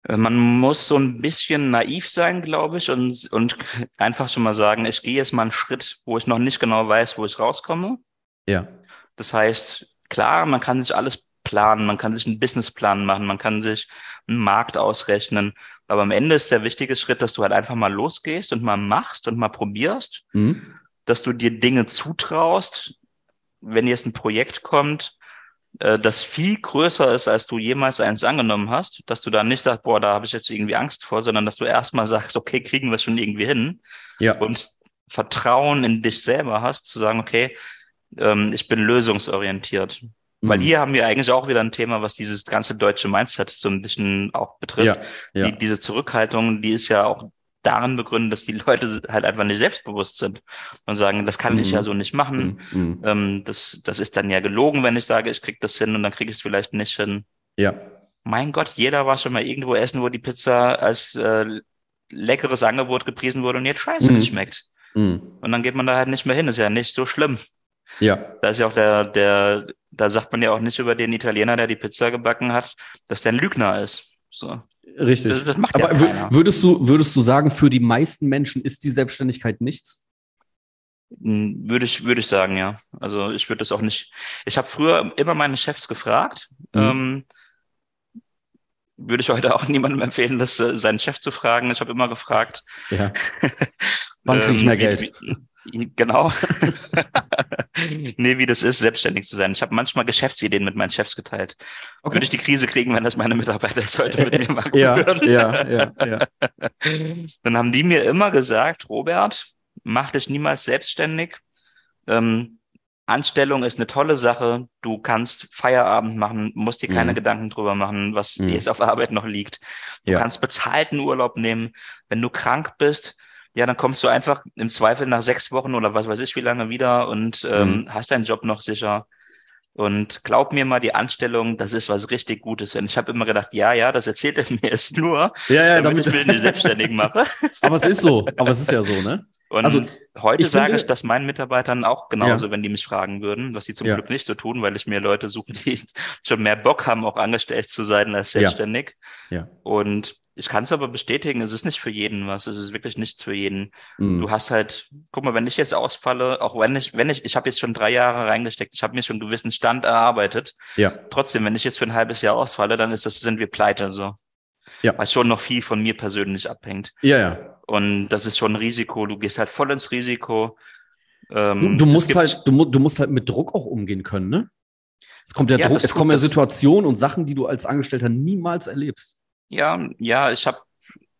Man muss so ein bisschen naiv sein, glaube ich, und, und einfach schon mal sagen, ich gehe jetzt mal einen Schritt, wo ich noch nicht genau weiß, wo ich rauskomme. Ja. Das heißt, klar, man kann sich alles planen, man kann sich einen Businessplan machen, man kann sich einen Markt ausrechnen, aber am Ende ist der wichtige Schritt, dass du halt einfach mal losgehst und mal machst und mal probierst, mhm. dass du dir Dinge zutraust, wenn jetzt ein Projekt kommt, das viel größer ist, als du jemals eins angenommen hast, dass du da nicht sagst, boah, da habe ich jetzt irgendwie Angst vor, sondern dass du erstmal sagst, okay, kriegen wir es schon irgendwie hin. Ja. Und Vertrauen in dich selber hast, zu sagen, okay, ähm, ich bin lösungsorientiert. Mhm. Weil hier haben wir eigentlich auch wieder ein Thema, was dieses ganze deutsche Mindset so ein bisschen auch betrifft. Ja, ja. Die, diese Zurückhaltung, die ist ja auch darin begründet, dass die Leute halt einfach nicht selbstbewusst sind und sagen, das kann mhm. ich ja so nicht machen. Mhm. Ähm, das, das ist dann ja gelogen, wenn ich sage, ich krieg das hin und dann kriege ich es vielleicht nicht hin. Ja. Mein Gott, jeder war schon mal irgendwo essen, wo die Pizza als äh, leckeres Angebot gepriesen wurde und jetzt scheiße mhm. schmeckt. Mhm. Und dann geht man da halt nicht mehr hin. Ist ja nicht so schlimm. Ja. Da ist ja auch der, der, da sagt man ja auch nicht über den Italiener, der die Pizza gebacken hat, dass der ein Lügner ist. So. Richtig. Das, das macht ja aber keiner. Würdest du, würdest du sagen, für die meisten Menschen ist die Selbstständigkeit nichts? Würde ich, würde ich sagen, ja. Also ich würde das auch nicht. Ich habe früher immer meine Chefs gefragt. Mhm. Ähm, würde ich heute auch niemandem empfehlen, das, seinen Chef zu fragen. Ich habe immer gefragt. Ja. Wann kriege ich mehr Geld? Wie, wie, genau. Nee, wie das ist, selbstständig zu sein. Ich habe manchmal Geschäftsideen mit meinen Chefs geteilt. Okay. Würde ich die Krise kriegen, wenn das meine Mitarbeiter heute mit mir machen ja, würden? Ja, ja, ja. Dann haben die mir immer gesagt, Robert, mach dich niemals selbstständig. Ähm, Anstellung ist eine tolle Sache. Du kannst Feierabend machen, musst dir keine mhm. Gedanken drüber machen, was mhm. jetzt auf Arbeit noch liegt. Du ja. kannst bezahlten Urlaub nehmen. Wenn du krank bist, ja, dann kommst du einfach im Zweifel nach sechs Wochen oder was weiß ich wie lange wieder und ähm, mhm. hast deinen Job noch sicher. Und glaub mir mal, die Anstellung, das ist was richtig Gutes. Und ich habe immer gedacht, ja, ja, das erzählt er mir jetzt nur, ja, ja, damit, damit ich mich nicht selbstständig mache. Aber es ist so, aber es ist ja so, ne? Und also, heute ich sage finde, ich das meinen Mitarbeitern auch genauso, ja. wenn die mich fragen würden, was sie zum ja. Glück nicht so tun, weil ich mir Leute suche, die schon mehr Bock haben, auch angestellt zu sein als selbstständig. Ja. Ja. Und ich kann es aber bestätigen, es ist nicht für jeden was, es ist wirklich nichts für jeden. Mhm. Du hast halt, guck mal, wenn ich jetzt ausfalle, auch wenn ich, wenn ich, ich habe jetzt schon drei Jahre reingesteckt, ich habe mir schon einen gewissen Stand erarbeitet. Ja. Trotzdem, wenn ich jetzt für ein halbes Jahr ausfalle, dann ist das, sind wir pleite, so. Ja. Weil schon noch viel von mir persönlich abhängt. Ja, ja. Und das ist schon ein Risiko, du gehst halt voll ins Risiko. Ähm, du, du musst halt, du, du musst halt mit Druck auch umgehen können, ne? Es kommt der ja, Druck, es kommen ja Situationen und Sachen, die du als Angestellter niemals erlebst. Ja, ja, ich habe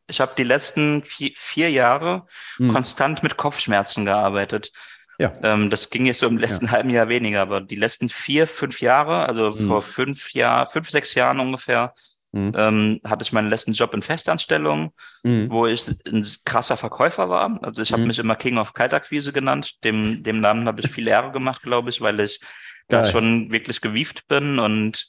ich hab die letzten vier Jahre hm. konstant mit Kopfschmerzen gearbeitet. Ja. Ähm, das ging jetzt so im letzten ja. halben Jahr weniger, aber die letzten vier, fünf Jahre, also hm. vor fünf Jahr, fünf, sechs Jahren ungefähr, hm. ähm, hatte ich meinen letzten Job in Festanstellung, hm. wo ich ein krasser Verkäufer war. Also ich habe hm. mich immer King of Kaltakquise genannt. Dem, dem Namen habe ich viel Ehre gemacht, glaube ich, weil ich da schon wirklich gewieft bin und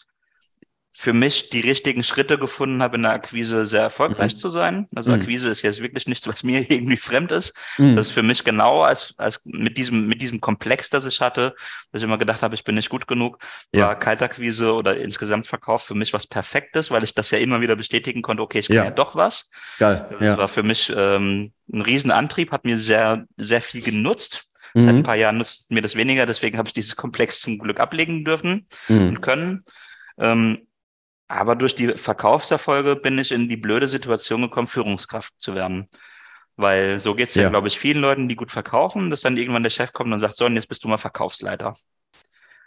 für mich die richtigen Schritte gefunden habe, in der Akquise sehr erfolgreich mhm. zu sein. Also mhm. Akquise ist jetzt wirklich nichts, was mir irgendwie fremd ist. Mhm. Das ist für mich genau als, als mit diesem, mit diesem Komplex, das ich hatte, dass ich immer gedacht habe, ich bin nicht gut genug, ja. war Kaltakquise oder insgesamt Verkauf für mich was Perfektes, weil ich das ja immer wieder bestätigen konnte, okay, ich kann ja, ja doch was. Geil. Das ja. war für mich ähm, ein Riesenantrieb, hat mir sehr, sehr viel genutzt. Mhm. Seit ein paar Jahren nutzt mir das weniger, deswegen habe ich dieses Komplex zum Glück ablegen dürfen mhm. und können. Ähm, Aber durch die Verkaufserfolge bin ich in die blöde Situation gekommen, Führungskraft zu werden. Weil so geht es ja, ja glaube ich, vielen Leuten, die gut verkaufen, dass dann irgendwann der Chef kommt und sagt, so, und jetzt bist du mal Verkaufsleiter.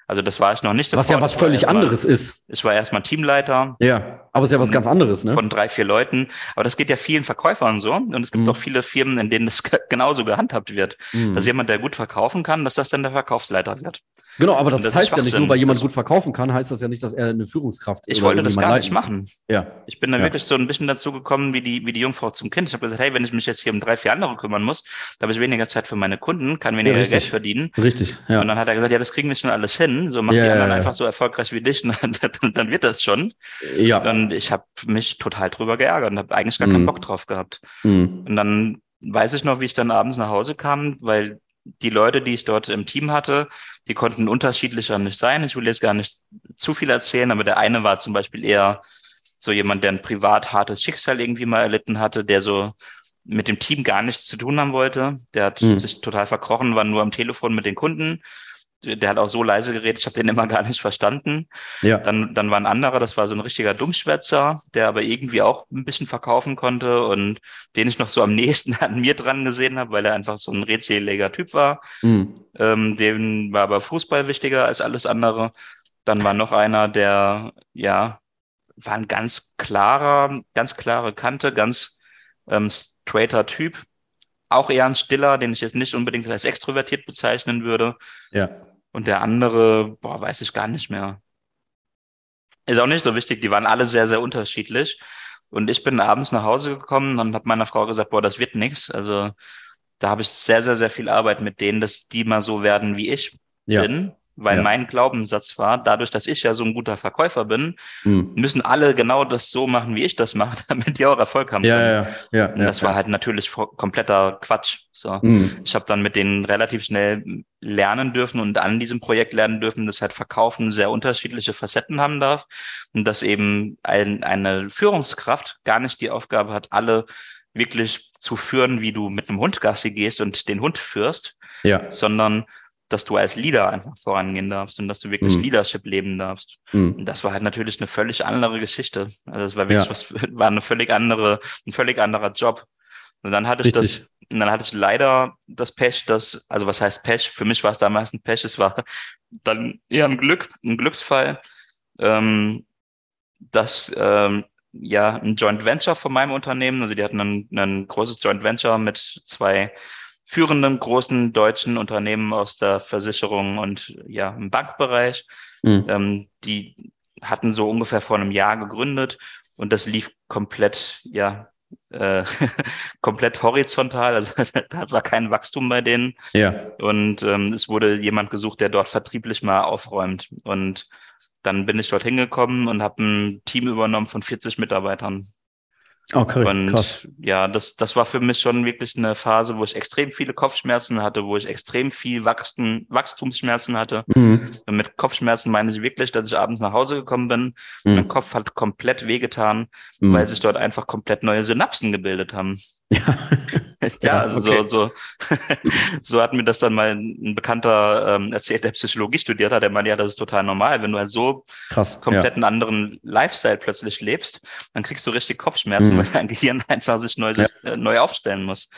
Also das war ich noch nicht. Was davor. ja was völlig erstmal, anderes ist. Ich war erstmal Teamleiter. Ja, aber es ist ja was ganz anderes, ne? Von drei, vier Leuten. Aber das geht ja vielen Verkäufern so. Und es gibt mhm. auch viele Firmen, in denen das genauso gehandhabt wird. Mhm. Dass jemand, der gut verkaufen kann, dass das dann der Verkaufsleiter wird. Genau, aber das, das heißt ja nicht, nur weil jemand das gut verkaufen kann, heißt das ja nicht, dass er eine Führungskraft ist. Ich wollte das gar leiten. nicht machen. Ja. Ich bin dann ja. wirklich so ein bisschen dazu gekommen, wie die, wie die Jungfrau zum Kind. Ich habe gesagt, hey, wenn ich mich jetzt hier um drei, vier andere kümmern muss, dann habe ich weniger Zeit für meine Kunden, kann weniger ja, Geld verdienen. Richtig, ja. Und dann hat er gesagt, ja, das kriegen wir schon alles hin. So machen yeah. die anderen einfach so erfolgreich wie dich, dann wird das schon. Ja. Und ich habe mich total drüber geärgert und habe eigentlich gar mm. keinen Bock drauf gehabt. Mm. Und dann weiß ich noch, wie ich dann abends nach Hause kam, weil die Leute, die ich dort im Team hatte, die konnten unterschiedlicher nicht sein. Ich will jetzt gar nicht zu viel erzählen, aber der eine war zum Beispiel eher so jemand, der ein privat hartes Schicksal irgendwie mal erlitten hatte, der so mit dem Team gar nichts zu tun haben wollte. Der hat mm. sich total verkrochen, war nur am Telefon mit den Kunden. Der hat auch so leise geredet, ich habe den immer gar nicht verstanden. Ja. Dann, dann war ein anderer, das war so ein richtiger Dummschwätzer, der aber irgendwie auch ein bisschen verkaufen konnte und den ich noch so am nächsten an mir dran gesehen habe, weil er einfach so ein redseliger Typ war. Mhm. Ähm, dem war aber Fußball wichtiger als alles andere. Dann war noch einer, der, ja, war ein ganz klarer, ganz klare Kante, ganz ähm, straighter Typ. Auch eher ein Stiller, den ich jetzt nicht unbedingt als extrovertiert bezeichnen würde. Ja. Und der andere, boah, weiß ich gar nicht mehr. Ist auch nicht so wichtig, die waren alle sehr, sehr unterschiedlich. Und ich bin abends nach Hause gekommen und habe meiner Frau gesagt, boah, das wird nichts. Also da habe ich sehr, sehr, sehr viel Arbeit mit denen, dass die mal so werden, wie ich ja. bin. Weil ja. mein Glaubenssatz war, dadurch, dass ich ja so ein guter Verkäufer bin, mhm. müssen alle genau das so machen, wie ich das mache, damit die auch Erfolg haben ja, können. Ja, ja, ja, und das ja, war ja. halt natürlich kompletter Quatsch. So, mhm. Ich habe dann mit denen relativ schnell lernen dürfen und an diesem Projekt lernen dürfen, dass halt Verkaufen sehr unterschiedliche Facetten haben darf und dass eben ein, eine Führungskraft gar nicht die Aufgabe hat, alle wirklich zu führen, wie du mit einem Hund Gassi gehst und den Hund führst, ja. sondern dass du als Leader einfach vorangehen darfst und dass du wirklich mm. Leadership leben darfst. Mm. Und das war halt natürlich eine völlig andere Geschichte. Also es war wirklich ja. was, war eine völlig andere, ein völlig anderer Job. Und dann hatte Richtig. ich das, und dann hatte ich leider das Pech, dass, also was heißt Pech? Für mich war es damals ein Pech, es war dann eher ein Glück, ein Glücksfall, ähm, dass, ähm, ja, ein Joint Venture von meinem Unternehmen, also die hatten ein, ein großes Joint Venture mit zwei führenden großen deutschen Unternehmen aus der Versicherung und ja im Bankbereich. Mhm. Ähm, die hatten so ungefähr vor einem Jahr gegründet und das lief komplett, ja, äh, komplett horizontal. Also da war kein Wachstum bei denen. Ja. Und ähm, es wurde jemand gesucht, der dort vertrieblich mal aufräumt. Und dann bin ich dort hingekommen und habe ein Team übernommen von vierzig Mitarbeitern. Okay, und krass. ja, das das war für mich schon wirklich eine Phase, wo ich extrem viele Kopfschmerzen hatte, wo ich extrem viel Wachstum, Wachstumsschmerzen hatte. Mhm. Und mit Kopfschmerzen meine ich wirklich, dass ich abends nach Hause gekommen bin. Mhm. Mein Kopf hat komplett wehgetan, mhm. weil sich dort einfach komplett neue Synapsen gebildet haben. Ja, ja also okay. so, so, so hat mir das dann mal ein Bekannter ähm, erzählt, der Psychologie studiert hat, der meinte, ja, das ist total normal, wenn du halt so Krass, komplett ja. einen anderen Lifestyle plötzlich lebst, dann kriegst du richtig Kopfschmerzen, mhm. weil dein Gehirn einfach sich neu, ja. äh, neu aufstellen muss.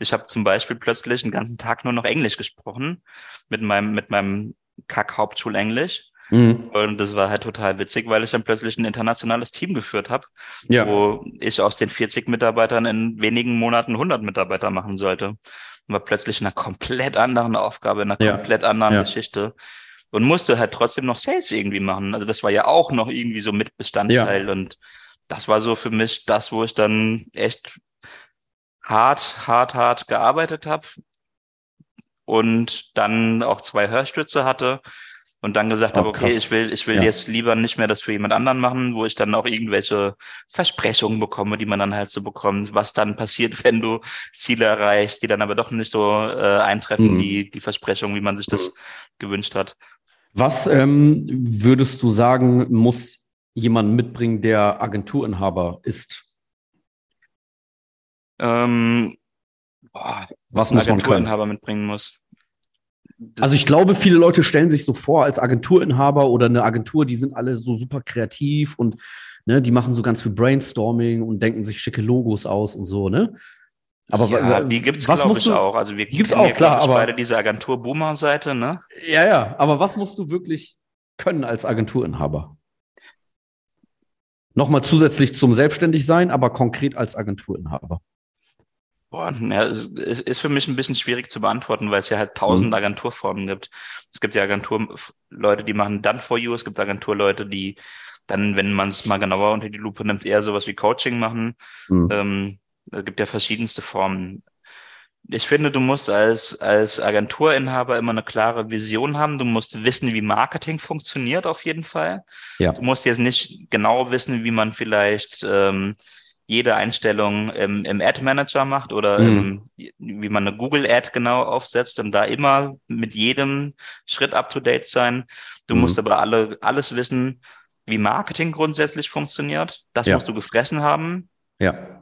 Ich habe zum Beispiel plötzlich den ganzen Tag nur noch Englisch gesprochen, mit meinem, mit meinem Kack-Hauptschulenglisch. Mhm. Und das war halt total witzig, weil ich dann plötzlich ein internationales Team geführt habe, ja. wo ich aus den vierzig Mitarbeitern in wenigen Monaten hundert Mitarbeiter machen sollte. Und war plötzlich in einer komplett anderen Aufgabe, in einer ja. komplett anderen ja. Geschichte und musste halt trotzdem noch Sales irgendwie machen. Also das war ja auch noch irgendwie so Mitbestandteil ja. und das war so für mich das, wo ich dann echt hart, hart, hart gearbeitet habe und dann auch zwei Hörstütze hatte. Und dann gesagt oh, habe, okay, krass. ich will ich will ja. jetzt lieber nicht mehr das für jemand anderen machen, wo ich dann auch irgendwelche Versprechungen bekomme, die man dann halt so bekommt, was dann passiert, wenn du Ziele erreichst, die dann aber doch nicht so äh, eintreffen, mhm. die die Versprechungen, wie man sich das mhm. gewünscht hat. Was ähm, würdest du sagen, muss jemand mitbringen, der Agenturinhaber ist? Ähm, boah, was muss man Agenturinhaber mitbringen muss? Das also ich glaube, viele Leute stellen sich so vor als Agenturinhaber oder eine Agentur, die sind alle so super kreativ und ne, die machen so ganz viel Brainstorming und denken sich schicke Logos aus und so, ne? Aber ja, w- die gibt's, glaube ich, du, auch. Also wir gibt's auch, klar, aber beide diese Agentur-Boomer-Seite, ne? Ja, ja. Aber was musst du wirklich können als Agenturinhaber? Nochmal zusätzlich zum Selbstständigsein, aber konkret als Agenturinhaber. Boah, ja, es ist für mich ein bisschen schwierig zu beantworten, weil es ja halt tausend mhm. Agenturformen gibt. Es gibt ja Agenturleute, die machen Done for You. Es gibt Agenturleute, die dann, wenn man es mal genauer unter die Lupe nimmt, eher sowas wie Coaching machen. Mhm. Ähm, es gibt ja verschiedenste Formen. Ich finde, du musst als als Agenturinhaber immer eine klare Vision haben. Du musst wissen, wie Marketing funktioniert auf jeden Fall. Ja. Du musst jetzt nicht genau wissen, wie man vielleicht ähm, jede Einstellung im, im Ad-Manager macht oder mhm. im, wie man eine Google-Ad genau aufsetzt und da immer mit jedem Schritt up-to-date sein. Du mhm. musst aber alle alles wissen, wie Marketing grundsätzlich funktioniert. Das ja. musst du gefressen haben. Ja.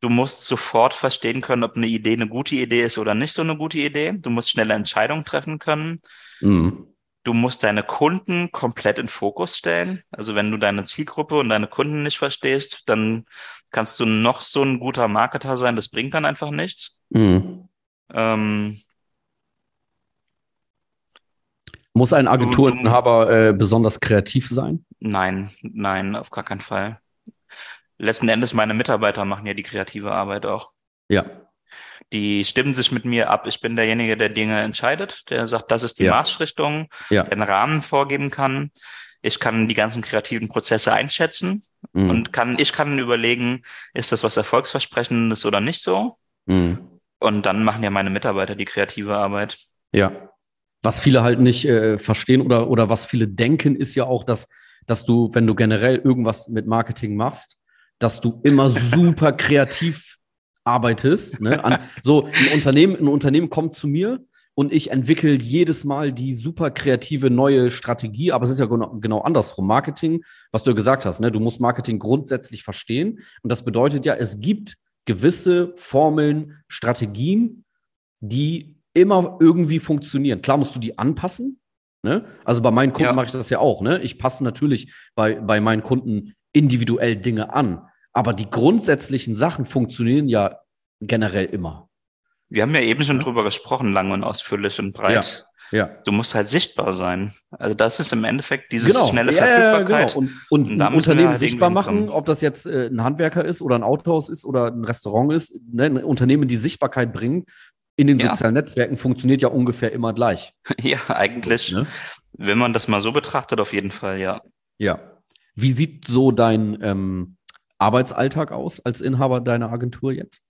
Du musst sofort verstehen können, ob eine Idee eine gute Idee ist oder nicht so eine gute Idee. Du musst schnelle Entscheidungen treffen können. Mhm. Du musst deine Kunden komplett in Fokus stellen. Also wenn du deine Zielgruppe und deine Kunden nicht verstehst, dann kannst du noch so ein guter Marketer sein. Das bringt dann einfach nichts. Mhm. Ähm, Muss ein Agenturinhaber äh, besonders kreativ sein? Nein, nein, auf gar keinen Fall. Letzten Endes, meine Mitarbeiter machen ja die kreative Arbeit auch. Ja. Die stimmen sich mit mir ab. Ich bin derjenige, der Dinge entscheidet, der sagt, das ist die ja. Marschrichtung, ja. den Rahmen vorgeben kann. Ich kann die ganzen kreativen Prozesse einschätzen mhm. und kann, ich kann überlegen, ist das was Erfolgsversprechendes oder nicht so? Mhm. Und dann machen ja meine Mitarbeiter die kreative Arbeit. Ja. Was viele halt nicht äh, verstehen oder, oder was viele denken, ist ja auch, dass, dass du, wenn du generell irgendwas mit Marketing machst, dass du immer super kreativ arbeitest. Ne? An, so ein Unternehmen, ein Unternehmen kommt zu mir und ich entwickle jedes Mal die super kreative neue Strategie, aber es ist ja genau, genau andersrum. Marketing, was du ja gesagt hast, ne? Du musst Marketing grundsätzlich verstehen und das bedeutet ja, es gibt gewisse Formeln, Strategien, die immer irgendwie funktionieren. Klar musst du die anpassen. Ne? Also bei meinen Kunden ja. mache ich das ja auch. Ne? Ich passe natürlich bei, bei meinen Kunden individuell Dinge an. Aber die grundsätzlichen Sachen funktionieren ja generell immer. Wir haben ja eben schon drüber gesprochen, lang und ausführlich und breit. Ja, ja. Du musst halt sichtbar sein. Also das ist im Endeffekt dieses genau. schnelle ja, Verfügbarkeit. Genau. Und, und, und ein Unternehmen halt sichtbar machen, ob das jetzt äh, ein Handwerker ist oder ein Autohaus ist oder ein Restaurant ist, ne? Ein Unternehmen, die Sichtbarkeit bringen, in den ja. sozialen Netzwerken funktioniert ja ungefähr immer gleich. Ja, eigentlich. Ne? Wenn man das mal so betrachtet, auf jeden Fall, ja. Ja. Wie sieht so dein ähm, Arbeitsalltag aus als Inhaber deiner Agentur jetzt?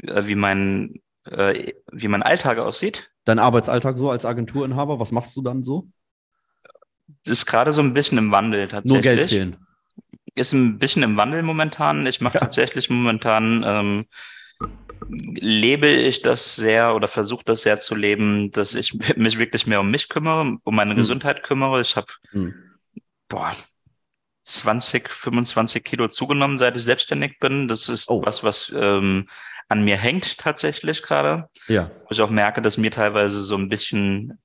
Wie mein, äh, wie mein Alltag aussieht? Dein Arbeitsalltag so als Agenturinhaber, was machst du dann so? Das ist gerade so ein bisschen im Wandel tatsächlich. Nur Geld zählen. Ist ein bisschen im Wandel momentan. Ich mache ja. tatsächlich momentan, ähm, lebe ich das sehr oder versuche das sehr zu leben, dass ich mich wirklich mehr um mich kümmere, um meine hm. Gesundheit kümmere. Ich habe, hm. boah, zwanzig, fünfundzwanzig Kilo zugenommen, seit ich selbstständig bin. Das ist oh. was, was ähm, an mir hängt tatsächlich gerade. Ja. Wo ich auch merke, dass mir teilweise so ein bisschen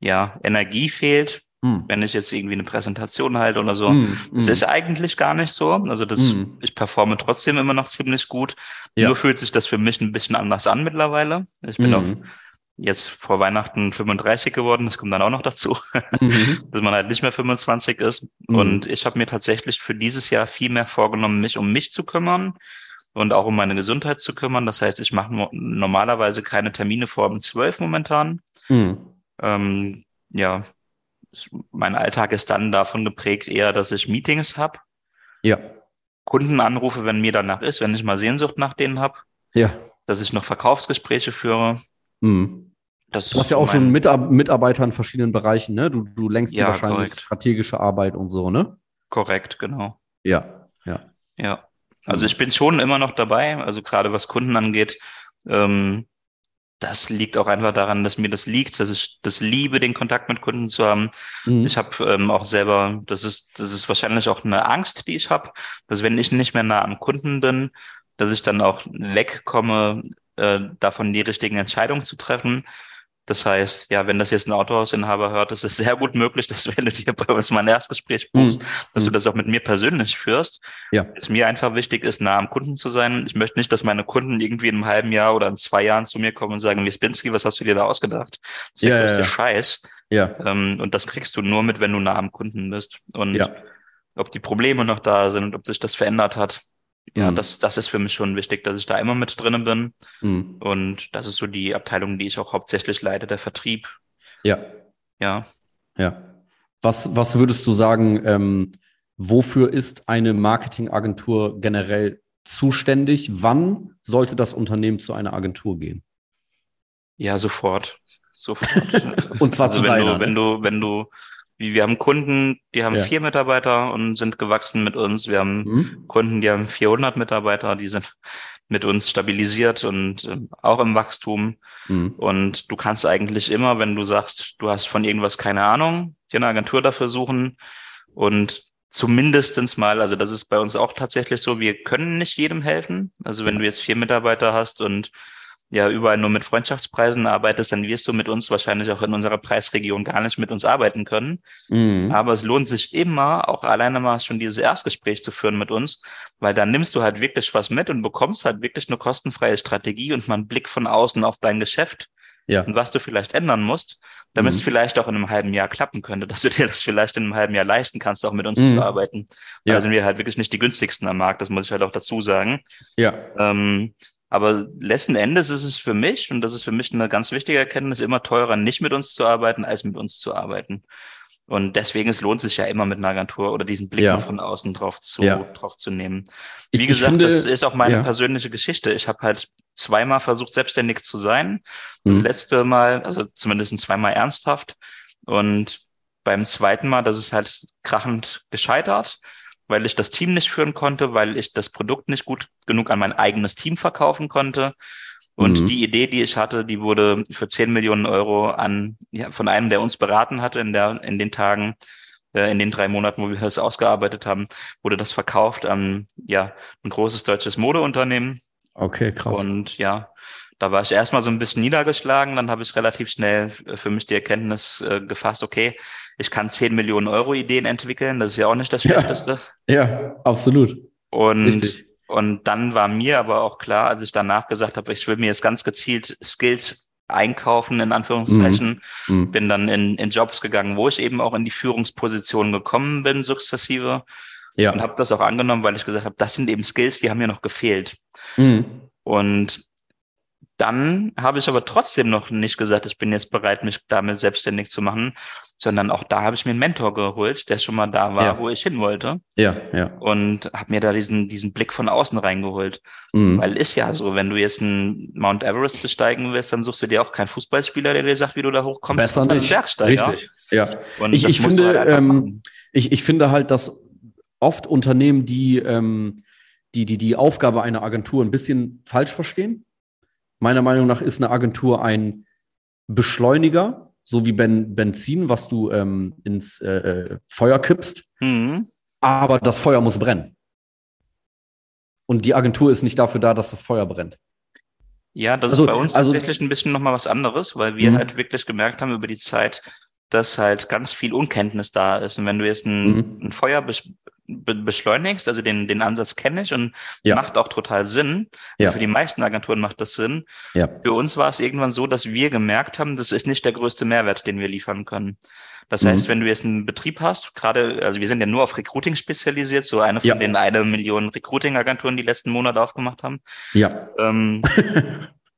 ja Energie fehlt, hm. wenn ich jetzt irgendwie eine Präsentation halte oder so. Hm, das hm. ist eigentlich gar nicht so. Also das, hm. ich performe trotzdem immer noch ziemlich gut. Ja. Nur fühlt sich das für mich ein bisschen anders an mittlerweile. Ich bin hm. auf jetzt vor Weihnachten fünfunddreißig geworden, das kommt dann auch noch dazu, mhm. dass man halt nicht mehr fünfundzwanzig ist. Mhm. Und ich habe mir tatsächlich für dieses Jahr viel mehr vorgenommen, mich um mich zu kümmern und auch um meine Gesundheit zu kümmern. Das heißt, ich mache mo- normalerweise keine Termine vor um zwölf momentan. Mhm. Ähm, ja, mein Alltag ist dann davon geprägt eher, dass ich Meetings habe, ja. Kunden anrufe, wenn mir danach ist, wenn ich mal Sehnsucht nach denen habe, ja. dass ich noch Verkaufsgespräche führe. Mhm. Das du hast ja auch schon Mitar- Mitarbeiter in verschiedenen Bereichen, ne? Du, du lenkst ja, dir wahrscheinlich korrekt. strategische Arbeit und so, ne? Korrekt, genau. Ja, ja. Ja, also mhm. ich bin schon immer noch dabei, also gerade was Kunden angeht, ähm, das liegt auch einfach daran, dass mir das liegt, dass ich das liebe, den Kontakt mit Kunden zu haben. Mhm. Ich habe ähm, auch selber, das ist, das ist wahrscheinlich auch eine Angst, die ich habe, dass wenn ich nicht mehr nah am Kunden bin, dass ich dann auch wegkomme, davon die richtigen Entscheidungen zu treffen. Das heißt, ja, wenn das jetzt ein Autohausinhaber hört, ist es sehr gut möglich, dass wenn du dir bei uns mal ein Erstgespräch buchst, mhm. dass du das auch mit mir persönlich führst. Ja. Es mir einfach wichtig ist, nah am Kunden zu sein. Ich möchte nicht, dass meine Kunden irgendwie in einem halben Jahr oder in zwei Jahren zu mir kommen und sagen, Wiersbinski, was hast du dir da ausgedacht? Das ist ja, ja, ja. der Scheiß. Ja. Ähm, und das kriegst du nur mit, wenn du nah am Kunden bist. Und ja. ob die Probleme noch da sind und ob sich das verändert hat. Ja, mhm. das, das ist für mich schon wichtig, dass ich da immer mit drin bin. Mhm. Und das ist so die Abteilung, die ich auch hauptsächlich leite, der Vertrieb. Ja. Ja. Ja. Was, was würdest du sagen, ähm, wofür ist eine Marketingagentur generell zuständig? Wann sollte das Unternehmen zu einer Agentur gehen? Ja, sofort. Sofort. Und zwar also zu deiner. Wenn du, wenn du, wenn du Wir haben Kunden, die haben ja. vier Mitarbeiter und sind gewachsen mit uns. Wir haben mhm. Kunden, die haben vierhundert Mitarbeiter, die sind mit uns stabilisiert und äh, auch im Wachstum. Mhm. Und du kannst eigentlich immer, wenn du sagst, du hast von irgendwas keine Ahnung, dir eine Agentur dafür suchen. Und zumindestens mal, also das ist bei uns auch tatsächlich so, wir können nicht jedem helfen. Also wenn du jetzt vier Mitarbeiter hast und ja überall nur mit Freundschaftspreisen arbeitest, dann wirst du mit uns wahrscheinlich auch in unserer Preisregion gar nicht mit uns arbeiten können. Mhm. Aber es lohnt sich immer, auch alleine mal schon dieses Erstgespräch zu führen mit uns, weil dann nimmst du halt wirklich was mit und bekommst halt wirklich eine kostenfreie Strategie und mal einen Blick von außen auf dein Geschäft ja. und was du vielleicht ändern musst, damit mhm. es vielleicht auch in einem halben Jahr klappen könnte, dass du dir das vielleicht in einem halben Jahr leisten kannst, auch mit uns mhm. zu arbeiten. Ja. Da sind wir halt wirklich nicht die günstigsten am Markt, das muss ich halt auch dazu sagen. Ja. Ähm, Aber letzten Endes ist es für mich, und das ist für mich eine ganz wichtige Erkenntnis, immer teurer, nicht mit uns zu arbeiten, als mit uns zu arbeiten. Und deswegen, es lohnt sich ja immer mit einer Agentur oder diesen Blick ja. von außen drauf zu, ja. drauf zu nehmen. Wie ich, gesagt, ich finde, das ist auch meine ja. persönliche Geschichte. Ich habe halt zweimal versucht, selbstständig zu sein. Das mhm. letzte Mal, also zumindest zweimal ernsthaft. Und beim zweiten Mal, das ist halt krachend gescheitert, weil ich das Team nicht führen konnte, weil ich das Produkt nicht gut genug an mein eigenes Team verkaufen konnte. Und mhm. die Idee, die ich hatte, die wurde für zehn Millionen Euro an ja, von einem, der uns beraten hatte in der in den Tagen, äh, in den drei Monaten, wo wir das ausgearbeitet haben, wurde das verkauft an ja ein großes deutsches Modeunternehmen. Okay, krass. Und ja, da war ich erstmal so ein bisschen niedergeschlagen, dann habe ich relativ schnell für mich die Erkenntnis äh, gefasst, okay, ich kann zehn Millionen Euro Ideen entwickeln, das ist ja auch nicht das Schlechteste. Ja, ja absolut. Und, Richtig. und dann war mir aber auch klar, als ich danach gesagt habe, ich will mir jetzt ganz gezielt Skills einkaufen, in Anführungszeichen, mhm. bin dann in, in Jobs gegangen, wo ich eben auch in die Führungsposition gekommen bin, sukzessive. Ja. Und habe das auch angenommen, weil ich gesagt habe, das sind eben Skills, die haben mir noch gefehlt. Mhm. Und dann habe ich aber trotzdem noch nicht gesagt, ich bin jetzt bereit, mich damit selbstständig zu machen, sondern auch da habe ich mir einen Mentor geholt, der schon mal da war, ja. wo ich hin wollte. Ja, ja. Und habe mir da diesen diesen Blick von außen reingeholt. Mhm. Weil ist ja so, wenn du jetzt einen Mount Everest besteigen willst, dann suchst du dir auch keinen Fußballspieler, der dir sagt, wie du da hochkommst. Besser nicht. Bergsteiger. Richtig, ja. Und ich, ich, finde, halt ähm, ich, ich finde halt, dass oft Unternehmen, die, ähm, die, die die Aufgabe einer Agentur ein bisschen falsch verstehen. Meiner Meinung nach ist eine Agentur ein Beschleuniger, so wie ben- Benzin, was du ähm, ins äh, Feuer kippst. Mhm. Aber das Feuer muss brennen. Und die Agentur ist nicht dafür da, dass das Feuer brennt. Ja, das also, ist bei uns also, tatsächlich ein bisschen nochmal was anderes, weil wir mhm. halt wirklich gemerkt haben über die Zeit, dass halt ganz viel Unkenntnis da ist. Und wenn du jetzt ein, mhm. ein Feuer bes- beschleunigst, also den den Ansatz kenne ich und ja. macht auch total Sinn. Ja. Also für die meisten Agenturen macht das Sinn. Ja. Für uns war es irgendwann so, dass wir gemerkt haben, das ist nicht der größte Mehrwert, den wir liefern können. Das mhm. heißt, wenn du jetzt einen Betrieb hast, gerade, also wir sind ja nur auf Recruiting spezialisiert, so eine von ja. den eine Million Recruiting-Agenturen, die letzten Monate aufgemacht haben. Ja. Ähm,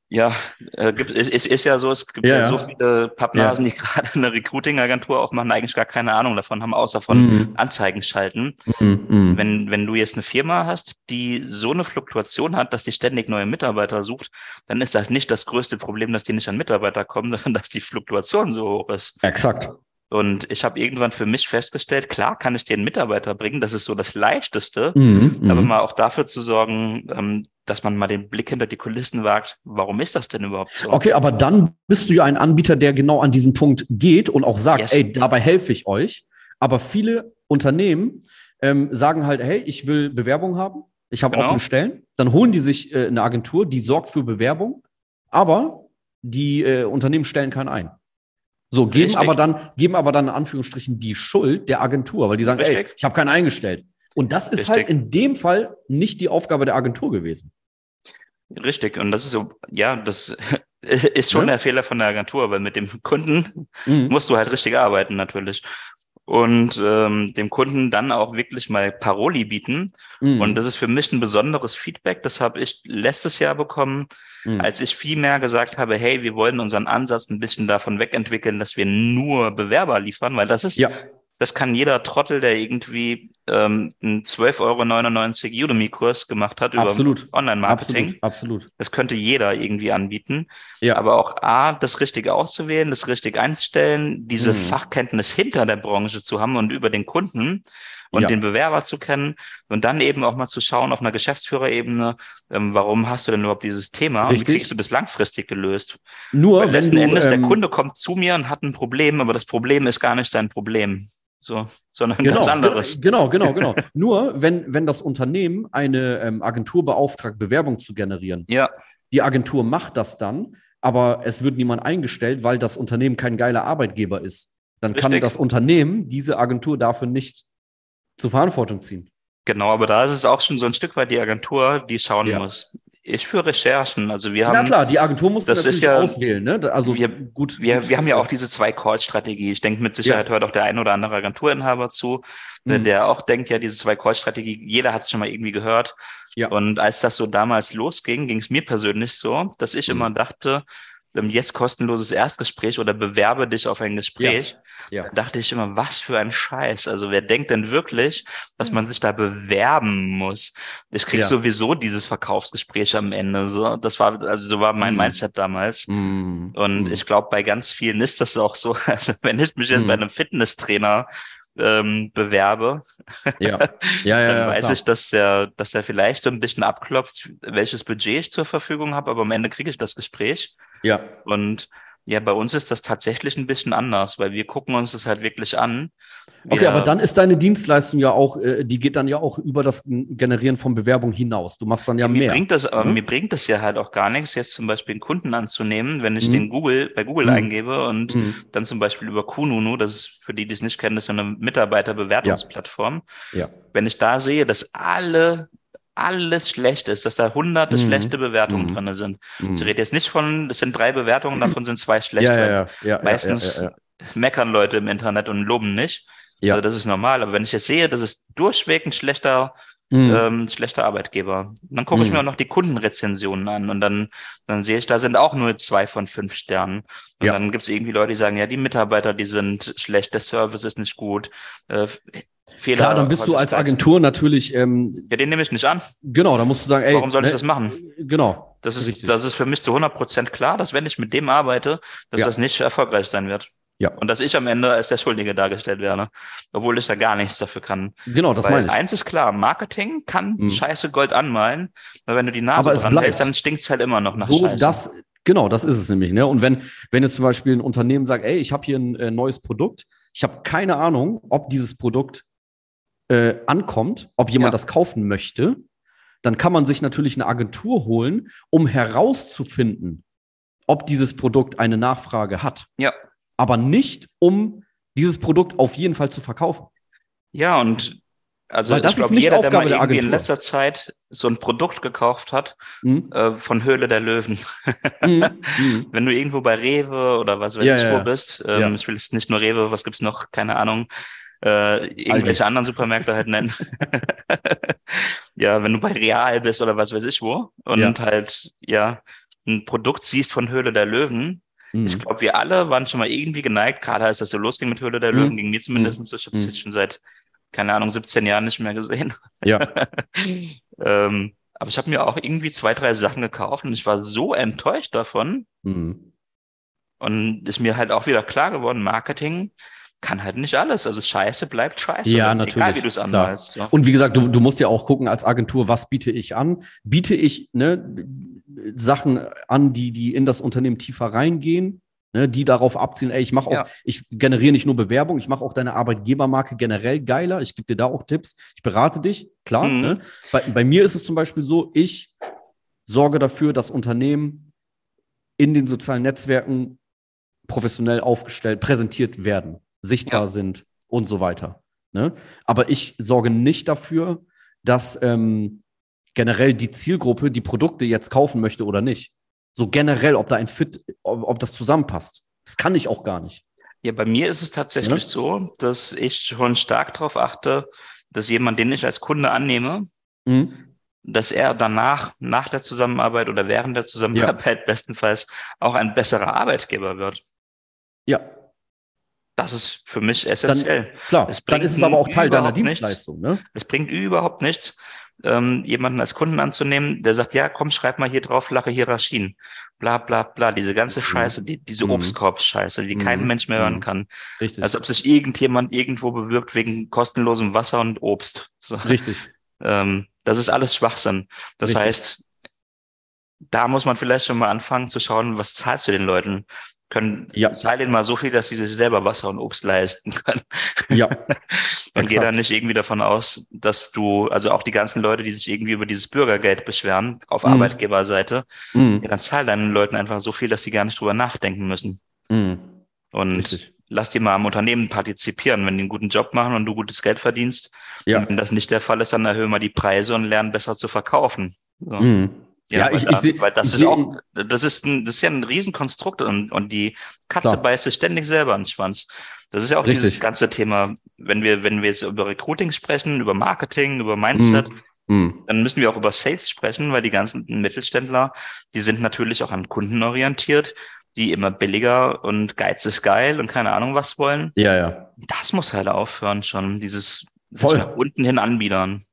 Ja, äh, gibt, ist, ist, ist ja so, es gibt ja, ja so viele Pappnasen, ja. die gerade eine Recruiting-Agentur aufmachen, eigentlich gar keine Ahnung davon haben, außer von mhm. Anzeigen schalten. Mhm. Wenn, wenn du jetzt eine Firma hast, die so eine Fluktuation hat, dass die ständig neue Mitarbeiter sucht, dann ist das nicht das größte Problem, dass die nicht an Mitarbeiter kommen, sondern dass die Fluktuation so hoch ist. Exakt. Und ich habe irgendwann für mich festgestellt, klar kann ich dir einen Mitarbeiter bringen, das ist so das Leichteste, mm-hmm. aber mal auch dafür zu sorgen, dass man mal den Blick hinter die Kulissen wagt, warum ist das denn überhaupt so? Okay, aber dann bist du ja ein Anbieter, der genau an diesen Punkt geht und auch sagt, yes. ey, dabei helfe ich euch. Aber viele Unternehmen ähm, sagen halt, hey, ich will Bewerbung haben, ich habe genau. offene Stellen. Dann holen die sich äh, eine Agentur, die sorgt für Bewerbung, aber die äh, Unternehmen stellen keinen ein. So, geben Richtig. aber dann, geben aber dann in Anführungsstrichen die Schuld der Agentur, weil die sagen, Richtig. ey, ich habe keinen eingestellt. Und das ist Richtig. halt in dem Fall nicht die Aufgabe der Agentur gewesen. Richtig, und das ist so, ja, das ist schon ja. der Fehler von der Agentur, weil mit dem Kunden mhm. musst du halt richtig arbeiten natürlich und ähm, dem Kunden dann auch wirklich mal Paroli bieten mhm. und das ist für mich ein besonderes Feedback, das habe ich letztes Jahr bekommen, mhm. als ich viel mehr gesagt habe, hey, wir wollen unseren Ansatz ein bisschen davon wegentwickeln, dass wir nur Bewerber liefern, weil das ist... Ja. Das kann jeder Trottel, der irgendwie ähm, einen zwölf Euro neunundneunzig Udemy-Kurs gemacht hat über absolut. Online-Marketing. Absolut, absolut. Das könnte jeder irgendwie anbieten. Ja. Aber auch A, das Richtige auszuwählen, das Richtige einstellen, diese hm. Fachkenntnis hinter der Branche zu haben und über den Kunden und ja. den Bewerber zu kennen und dann eben auch mal zu schauen auf einer Geschäftsführerebene, ähm, warum hast du denn überhaupt dieses Thema Richtig. und wie kriegst du das langfristig gelöst? Nur Weil letzten wenn du, Endes, ähm, der Kunde kommt zu mir und hat ein Problem, aber das Problem ist gar nicht sein Problem. So, sondern genau, ganz anderes. Genau, genau, genau. Nur, wenn, wenn das Unternehmen eine ähm, Agentur beauftragt, Bewerbung zu generieren. Ja. Die Agentur macht das dann, aber es wird niemand eingestellt, weil das Unternehmen kein geiler Arbeitgeber ist. Dann Richtig. kann das Unternehmen diese Agentur dafür nicht zur Verantwortung ziehen. Genau, aber da ist es auch schon so ein Stück weit die Agentur, die schauen ja. muss. Ich für Recherchen, also wir haben... Na klar, die Agentur muss das natürlich ja, auswählen, ne? Also wir, gut, wir, gut. wir haben ja auch diese Zwei-Call-Strategie. Ich denke, mit Sicherheit ja. hört auch der ein oder andere Agenturinhaber zu, mhm. der auch denkt, ja, diese Zwei-Call-Strategie, jeder hat es schon mal irgendwie gehört. Ja. Und als das so damals losging, ging es mir persönlich so, dass ich mhm. immer dachte, jetzt kostenloses Erstgespräch oder bewerbe dich auf ein Gespräch. Ja. Ja. Da dachte ich immer, was für ein Scheiß. Also wer denkt denn wirklich, dass man sich da bewerben muss? Ich krieg ja. sowieso dieses Verkaufsgespräch am Ende. So, das war, also so war mein mm. Mindset damals. Mm. Und mm. ich glaube, bei ganz vielen ist das auch so. Also wenn ich mich jetzt mm. bei einem Fitnesstrainer ähm, bewerbe, ja. Ja, ja, dann ja, weiß klar. ich, dass der, dass der vielleicht so ein bisschen abklopft, welches Budget ich zur Verfügung habe, aber am Ende kriege ich das Gespräch. Ja. Und ja, bei uns ist das tatsächlich ein bisschen anders, weil wir gucken uns das halt wirklich an. Okay, ja. aber dann ist deine Dienstleistung ja auch, die geht dann ja auch über das Generieren von Bewerbung hinaus. Du machst dann ja, ja mir mehr. Bringt das, mhm. aber mir bringt das ja halt auch gar nichts, jetzt zum Beispiel einen Kunden anzunehmen, wenn ich mhm. den Google bei Google mhm. eingebe und mhm. dann zum Beispiel über Kununu, das ist für die, die es nicht kennen, das ist eine Mitarbeiterbewertungsplattform. Ja. Ja. Wenn ich da sehe, dass alle... alles schlecht ist, dass da hunderte mhm. schlechte Bewertungen mhm. drin sind. Mhm. Ich rede jetzt nicht von, das sind drei Bewertungen, davon sind zwei schlecht. Ja, ja, ja, Meistens ja, ja, ja. meckern Leute im Internet und loben nicht. Ja. Also das ist normal. Aber wenn ich jetzt sehe, das ist durchweg ein schlechter, mhm. ähm, schlechter Arbeitgeber. Dann gucke mhm. ich mir auch noch die Kundenrezensionen an und dann, dann sehe ich, da sind auch nur zwei von fünf Sternen. Und ja. dann gibt es irgendwie Leute, die sagen, ja, die Mitarbeiter, die sind schlecht, der Service ist nicht gut, äh, Fehler. Klar, dann bist du als Agentur natürlich... Ähm, ja, den nehme ich nicht an. Genau, da musst du sagen, ey... Warum soll ne? ich das machen? Genau. Das ist, das ist für mich zu hundert Prozent klar, dass wenn ich mit dem arbeite, dass ja. das nicht erfolgreich sein wird. Ja. Und dass ich am Ende als der Schuldige dargestellt werde, obwohl ich da gar nichts dafür kann. Genau, das Weil meine ich. Eins ist klar, Marketing kann mhm. scheiße Gold anmalen, weil wenn du die Nase aber dran hältst, dann stinkt es halt immer noch nach so Scheiße. Das, genau, das ist es nämlich. Ne? Und wenn, wenn jetzt zum Beispiel ein Unternehmen sagt, ey, ich habe hier ein äh, neues Produkt, ich habe keine Ahnung, ob dieses Produkt Äh, ankommt, ob jemand ja. das kaufen möchte, dann kann man sich natürlich eine Agentur holen, um herauszufinden, ob dieses Produkt eine Nachfrage hat. Ja. Aber nicht, um dieses Produkt auf jeden Fall zu verkaufen. Ja, und also Weil das ich glaube, jeder, Aufgabe der mal der irgendwie in letzter Zeit so ein Produkt gekauft hat, mhm. äh, von Höhle der Löwen. mhm. Mhm. Wenn du irgendwo bei Rewe oder was weiß ja, ich ja, wo ja. bist, ähm, ja. ich will jetzt nicht nur Rewe, was gibt's noch, keine Ahnung, Äh, irgendwelche anderen Supermärkte halt nennen. Ja, wenn du bei Real bist oder was weiß ich wo und ja. halt, ja, ein Produkt siehst von Höhle der Löwen. Mhm. Ich glaube, wir alle waren schon mal irgendwie geneigt, gerade als das so losging mit Höhle der Löwen, mhm. ging mir zumindest so. Ich habe es mhm. jetzt schon seit, keine Ahnung, siebzehn Jahren nicht mehr gesehen. Ja. ähm, aber ich habe mir auch irgendwie zwei, drei Sachen gekauft und ich war so enttäuscht davon. Mhm. Und ist mir halt auch wieder klar geworden, Marketing kann halt nicht alles. Also Scheiße bleibt Scheiße. Ja, natürlich. Egal, wie du es anmalst. Ja. Und wie gesagt, du, du musst ja auch gucken als Agentur, was biete ich an? Biete ich ne, Sachen an, die, die in das Unternehmen tiefer reingehen, ne, die darauf abzielen, ey, ich mache auch, ja. ich generiere nicht nur Bewerbung, ich mache auch deine Arbeitgebermarke generell geiler. Ich gebe dir da auch Tipps. Ich berate dich, klar. Mhm. Ne? Bei, bei mir ist es zum Beispiel so, ich sorge dafür, dass Unternehmen in den sozialen Netzwerken professionell aufgestellt, präsentiert werden, sichtbar ja. sind und so weiter. Ne? Aber ich sorge nicht dafür, dass ähm, generell die Zielgruppe die Produkte jetzt kaufen möchte oder nicht. So generell, ob da ein Fit, ob, ob das zusammenpasst. Das kann ich auch gar nicht. Ja, bei mir ist es tatsächlich ja. so, dass ich schon stark darauf achte, dass jemand, den ich als Kunde annehme, mhm. dass er danach, nach der Zusammenarbeit oder während der Zusammenarbeit ja. bestenfalls auch ein besserer Arbeitgeber wird. Ja. Das ist für mich essentiell. Dann, klar, es dann ist es aber auch Teil deiner Dienstleistung. Ne? Es bringt überhaupt nichts, ähm, jemanden als Kunden anzunehmen, der sagt, ja, komm, schreib mal hier drauf, flache Hierarchien, bla, bla, bla, diese ganze Scheiße, die, diese mhm. Obstkorb-Scheiße, die mhm. kein Mensch mehr mhm. hören kann. Richtig. Als ob sich irgendjemand irgendwo bewirbt wegen kostenlosem Wasser und Obst. So. Richtig. Ähm, das ist alles Schwachsinn. Das Richtig. heißt, da muss man vielleicht schon mal anfangen zu schauen, was zahlst du den Leuten? Können ja. zahl denen mal so viel, dass sie sich selber Wasser und Obst leisten können. Ja. Und geh dann nicht irgendwie davon aus, dass du, also auch die ganzen Leute, die sich irgendwie über dieses Bürgergeld beschweren, auf mhm. Arbeitgeberseite, mhm. ja, dann zahl deinen Leuten einfach so viel, dass die gar nicht drüber nachdenken müssen. Mhm. Und Richtig. lass die mal am Unternehmen partizipieren. Wenn die einen guten Job machen und du gutes Geld verdienst, ja. und wenn das nicht der Fall ist, dann erhöhen wir die Preise und lernen besser zu verkaufen. So. Mhm. Ja, ja, ich, weil, ich seh, weil das ich ist seh, auch, das ist ein, das ist ja ein Riesenkonstrukt und, und die Katze klar. beißt sich ständig selber an den Schwanz. Das ist ja auch Richtig. dieses ganze Thema, wenn wir, wenn wir jetzt über Recruiting sprechen, über Marketing, über Mindset, mm. dann müssen wir auch über Sales sprechen, weil die ganzen Mittelständler, die sind natürlich auch an Kunden orientiert, die immer billiger und Geiz ist geil und keine Ahnung was wollen. Ja, ja. Das muss halt aufhören schon, dieses Voll. sich nach unten hin anbiedern.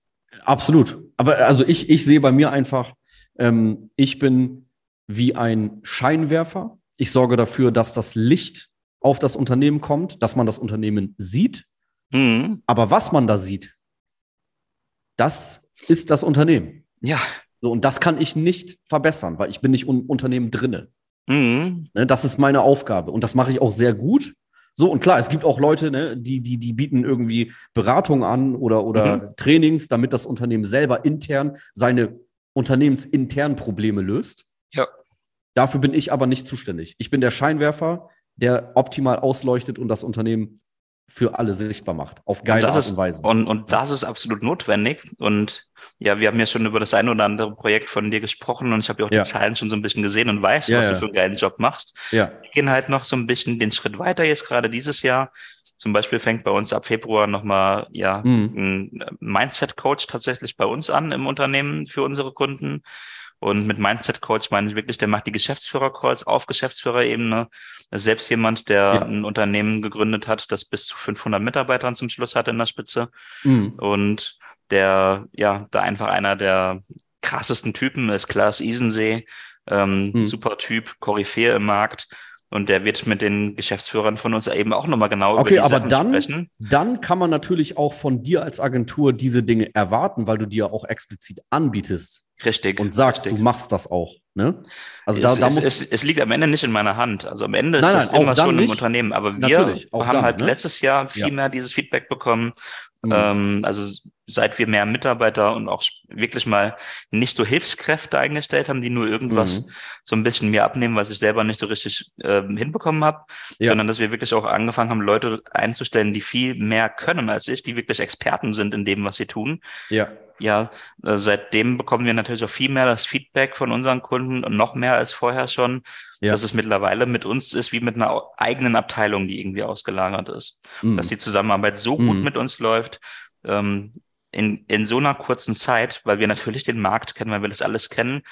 Absolut. Aber also ich, ich sehe bei mir einfach, Ähm, ich bin wie ein Scheinwerfer. Ich sorge dafür, dass das Licht auf das Unternehmen kommt, dass man das Unternehmen sieht. Mhm. Aber was man da sieht, das ist das Unternehmen. Ja. So, und das kann ich nicht verbessern, weil ich bin nicht im Unternehmen drinne. Mhm. Ne, das ist meine Aufgabe und das mache ich auch sehr gut. So, und klar, es gibt auch Leute, ne, die, die, die bieten irgendwie Beratung an oder, oder mhm. Trainings, damit das Unternehmen selber intern seine unternehmensinternen Probleme löst. Ja. Dafür bin ich aber nicht zuständig. Ich bin der Scheinwerfer, der optimal ausleuchtet und das Unternehmen für alle sichtbar macht, auf geile Art und Weise. Und, und das ist absolut notwendig. Und ja, wir haben ja schon über das ein oder andere Projekt von dir gesprochen und ich habe ja auch ja. die Zahlen schon so ein bisschen gesehen und weiß, ja, was ja. du für einen geilen Job machst. Ja. Wir gehen halt noch so ein bisschen den Schritt weiter jetzt gerade dieses Jahr. Zum Beispiel fängt bei uns ab Februar nochmal ja, mhm. ein Mindset-Coach tatsächlich bei uns an im Unternehmen für unsere Kunden. Und mit Mindset-Coach meine ich wirklich, der macht die Geschäftsführer-Calls auf Geschäftsführerebene. Selbst jemand, der ja. ein Unternehmen gegründet hat, das bis zu fünfhundert Mitarbeitern zum Schluss hatte in der Spitze. Mhm. Und der, ja, da einfach einer der krassesten Typen ist, Klaas Isensee, ähm, mhm. super Typ, Koryphäe im Markt. Und der wird mit den Geschäftsführern von uns eben auch nochmal genau okay, über die aber Sachen dann, sprechen. Dann kann man natürlich auch von dir als Agentur diese Dinge erwarten, weil du dir auch explizit anbietest. Richtig. Und sagst, richtig. du machst das auch. Ne? Also es, da, da es, muss es, es liegt am Ende nicht in meiner Hand. Also am Ende ist nein, nein, das immer schon nicht. im Unternehmen. Aber wir natürlich, haben dann, halt ne? letztes Jahr viel ja. mehr dieses Feedback bekommen. Mhm. Ähm, also seit wir mehr Mitarbeiter und auch wirklich mal nicht so Hilfskräfte eingestellt haben, die nur irgendwas mhm. so ein bisschen mir abnehmen, was ich selber nicht so richtig äh, hinbekommen habe, ja. sondern dass wir wirklich auch angefangen haben, Leute einzustellen, die viel mehr können als ich, die wirklich Experten sind in dem, was sie tun. Ja. Ja, äh, seitdem bekommen wir natürlich auch viel mehr das Feedback von unseren Kunden und noch mehr als vorher schon, ja. dass es mittlerweile mit uns ist wie mit einer eigenen Abteilung, die irgendwie ausgelagert ist. Mhm. Dass die Zusammenarbeit so mhm. gut mit uns läuft, ähm, in, in so einer kurzen Zeit, weil wir natürlich den Markt kennen, weil wir das alles kennen.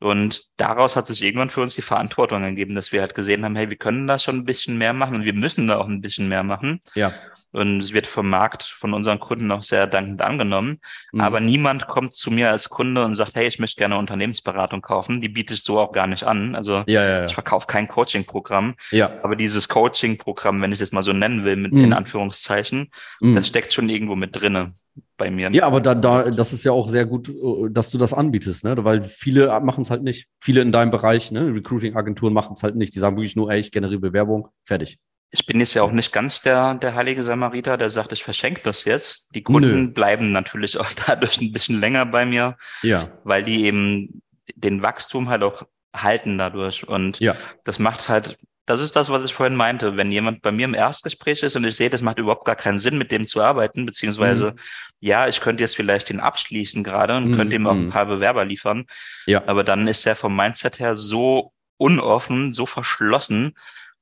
Und daraus hat sich irgendwann für uns die Verantwortung ergeben, dass wir halt gesehen haben, hey, wir können da schon ein bisschen mehr machen und wir müssen da auch ein bisschen mehr machen. Ja. Und es wird vom Markt, von unseren Kunden auch sehr dankend angenommen. Mhm. Aber niemand kommt zu mir als Kunde und sagt, hey, ich möchte gerne Unternehmensberatung kaufen. Die biete ich so auch gar nicht an. Also ja, ja, ja. ich verkaufe kein Coaching-Programm. Ja. Aber dieses Coaching-Programm, wenn ich es jetzt mal so nennen will, mit mhm. in Anführungszeichen, mhm. das steckt schon irgendwo mit drinne. Bei mir. Ja, aber da, da, das ist ja auch sehr gut, dass du das anbietest, ne? Weil viele machen es halt nicht. Viele in deinem Bereich, ne? Recruiting-Agenturen machen es halt nicht. Die sagen wirklich nur, ey, ich generiere Bewerbung, fertig. Ich bin jetzt ja auch nicht ganz der, der heilige Samariter, der sagt, ich verschenke das jetzt. Die Kunden Nö. bleiben natürlich auch dadurch ein bisschen länger bei mir, ja. weil die eben den Wachstum halt auch halten dadurch. Und ja. das macht halt, das ist das, was ich vorhin meinte. Wenn jemand bei mir im Erstgespräch ist und ich sehe, das macht überhaupt gar keinen Sinn, mit dem zu arbeiten, beziehungsweise, mhm. ja, ich könnte jetzt vielleicht den abschließen gerade und mhm. könnte ihm auch ein paar Bewerber liefern. Ja. Aber dann ist der vom Mindset her so unoffen, so verschlossen,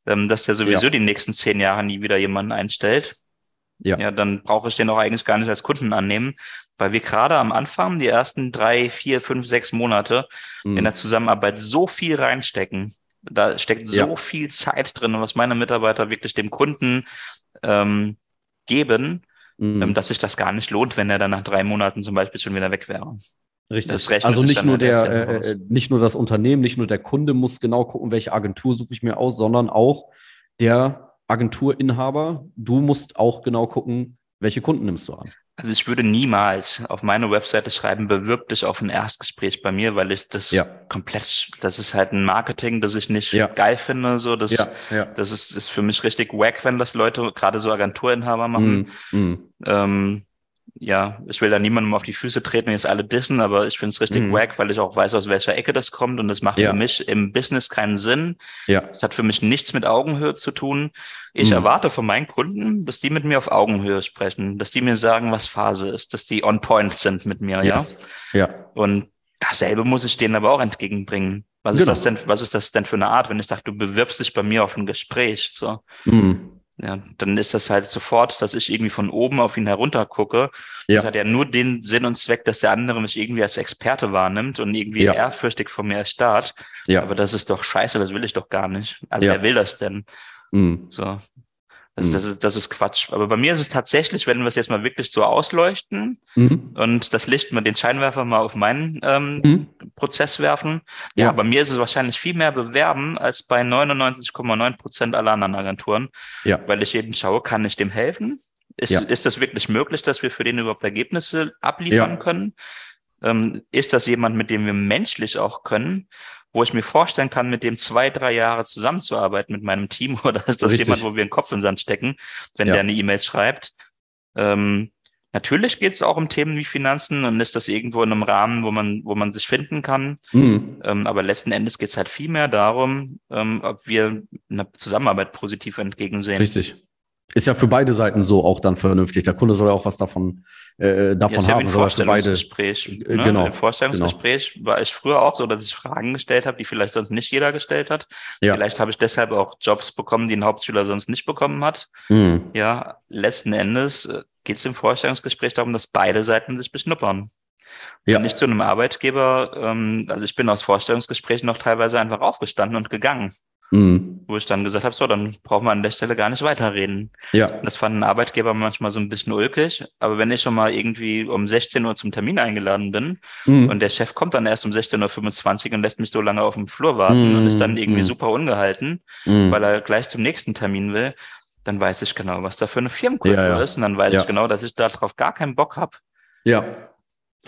dass der sowieso ja. die nächsten zehn Jahre nie wieder jemanden einstellt. Ja. ja, dann brauche ich den auch eigentlich gar nicht als Kunden annehmen, weil wir gerade am Anfang, die ersten drei, vier, fünf, sechs Monate mhm. in der Zusammenarbeit so viel reinstecken. Da steckt so ja. viel Zeit drin, was meine Mitarbeiter wirklich dem Kunden ähm, geben, mhm. ähm, dass sich das gar nicht lohnt, wenn er dann nach drei Monaten zum Beispiel schon wieder weg wäre. Richtig. Also nicht nur der, äh, nicht nur das Unternehmen, nicht nur der Kunde muss genau gucken, welche Agentur suche ich mir aus, sondern auch der Agenturinhaber. Du musst auch genau gucken, welche Kunden nimmst du an. Also ich würde niemals auf meine Webseite schreiben, bewirb dich auf ein Erstgespräch bei mir, weil ich das ja. komplett, das ist halt ein Marketing, das ich nicht ja. geil finde. So, das, ja. Ja. das ist, ist für mich richtig wack, wenn das Leute, gerade so Agenturinhaber machen. Mm, mm. Ähm, ja, ich will da niemandem auf die Füße treten, jetzt alle dissen, aber ich finde es richtig mhm. wack, weil ich auch weiß, aus welcher Ecke das kommt und das macht ja. für mich im Business keinen Sinn. Ja. Das hat für mich nichts mit Augenhöhe zu tun. Ich mhm. erwarte von meinen Kunden, dass die mit mir auf Augenhöhe sprechen, dass die mir sagen, was Phase ist, dass die on point sind mit mir, yes. ja? Ja. Und dasselbe muss ich denen aber auch entgegenbringen. Was, genau. ist das denn, was ist das denn für eine Art, wenn ich sage, du bewirbst dich bei mir auf ein Gespräch, so? Mhm. Ja, dann ist das halt sofort, dass ich irgendwie von oben auf ihn herunter gucke. Ja. Das hat ja nur den Sinn und Zweck, dass der andere mich irgendwie als Experte wahrnimmt und irgendwie ja. ehrfürchtig vor mir erstarrt. Ja. Aber das ist doch scheiße, das will ich doch gar nicht. Also ja. wer will das denn? Mhm. So. Also mhm. das ist, das ist Quatsch. Aber bei mir ist es tatsächlich, wenn wir es jetzt mal wirklich so ausleuchten mhm. und das Licht mal den Scheinwerfer mal auf meinen ähm, mhm. Prozess werfen. Ja, ja, bei mir ist es wahrscheinlich viel mehr Bewerben als bei neunundneunzig Komma neun Prozent aller anderen Agenturen. Ja. Weil ich eben schaue, kann ich dem helfen? Ist, ja. ist das wirklich möglich, dass wir für den überhaupt Ergebnisse abliefern ja. können? Ähm, ist das jemand, mit dem wir menschlich auch können? Wo ich mir vorstellen kann, mit dem zwei, drei Jahre zusammenzuarbeiten mit meinem Team, oder ist das Richtig. jemand, wo wir den Kopf in den Sand stecken, wenn ja. der eine E-Mail schreibt. Ähm, natürlich geht es auch um Themen wie Finanzen und ist das irgendwo in einem Rahmen, wo man, wo man sich finden kann. Mhm. Ähm, aber letzten Endes geht es halt viel mehr darum, ähm, ob wir eine Zusammenarbeit positiv entgegensehen. Richtig. Ist ja für beide Seiten so auch dann vernünftig. Der Kunde soll ja auch was davon, äh, davon ja, haben. Ja, ein Vorstellungsgespräch. Ne? Genau. Im Vorstellungsgespräch genau. war ich früher auch so, dass ich Fragen gestellt habe, die vielleicht sonst nicht jeder gestellt hat. Ja. Vielleicht habe ich deshalb auch Jobs bekommen, die ein Hauptschüler sonst nicht bekommen hat. Mhm. Ja, letzten Endes geht es im Vorstellungsgespräch darum, dass beide Seiten sich beschnuppern. Ja. Nicht zu einem Arbeitgeber, ähm, also ich bin aus Vorstellungsgesprächen noch teilweise einfach aufgestanden und gegangen. Mhm. Wo ich dann gesagt habe, so, dann brauchen wir an der Stelle gar nicht weiterreden. Ja. Das fanden Arbeitgeber manchmal so ein bisschen ulkig, aber wenn ich schon mal irgendwie um sechzehn Uhr zum Termin eingeladen bin mhm. und der Chef kommt dann erst um sechzehn Uhr fünfundzwanzig und lässt mich so lange auf dem Flur warten mhm. und ist dann irgendwie mhm. super ungehalten, mhm. weil er gleich zum nächsten Termin will, dann weiß ich genau, was da für eine Firmenkultur ja, ja. ist und dann weiß ja. ich genau, dass ich darauf gar keinen Bock habe. Ja.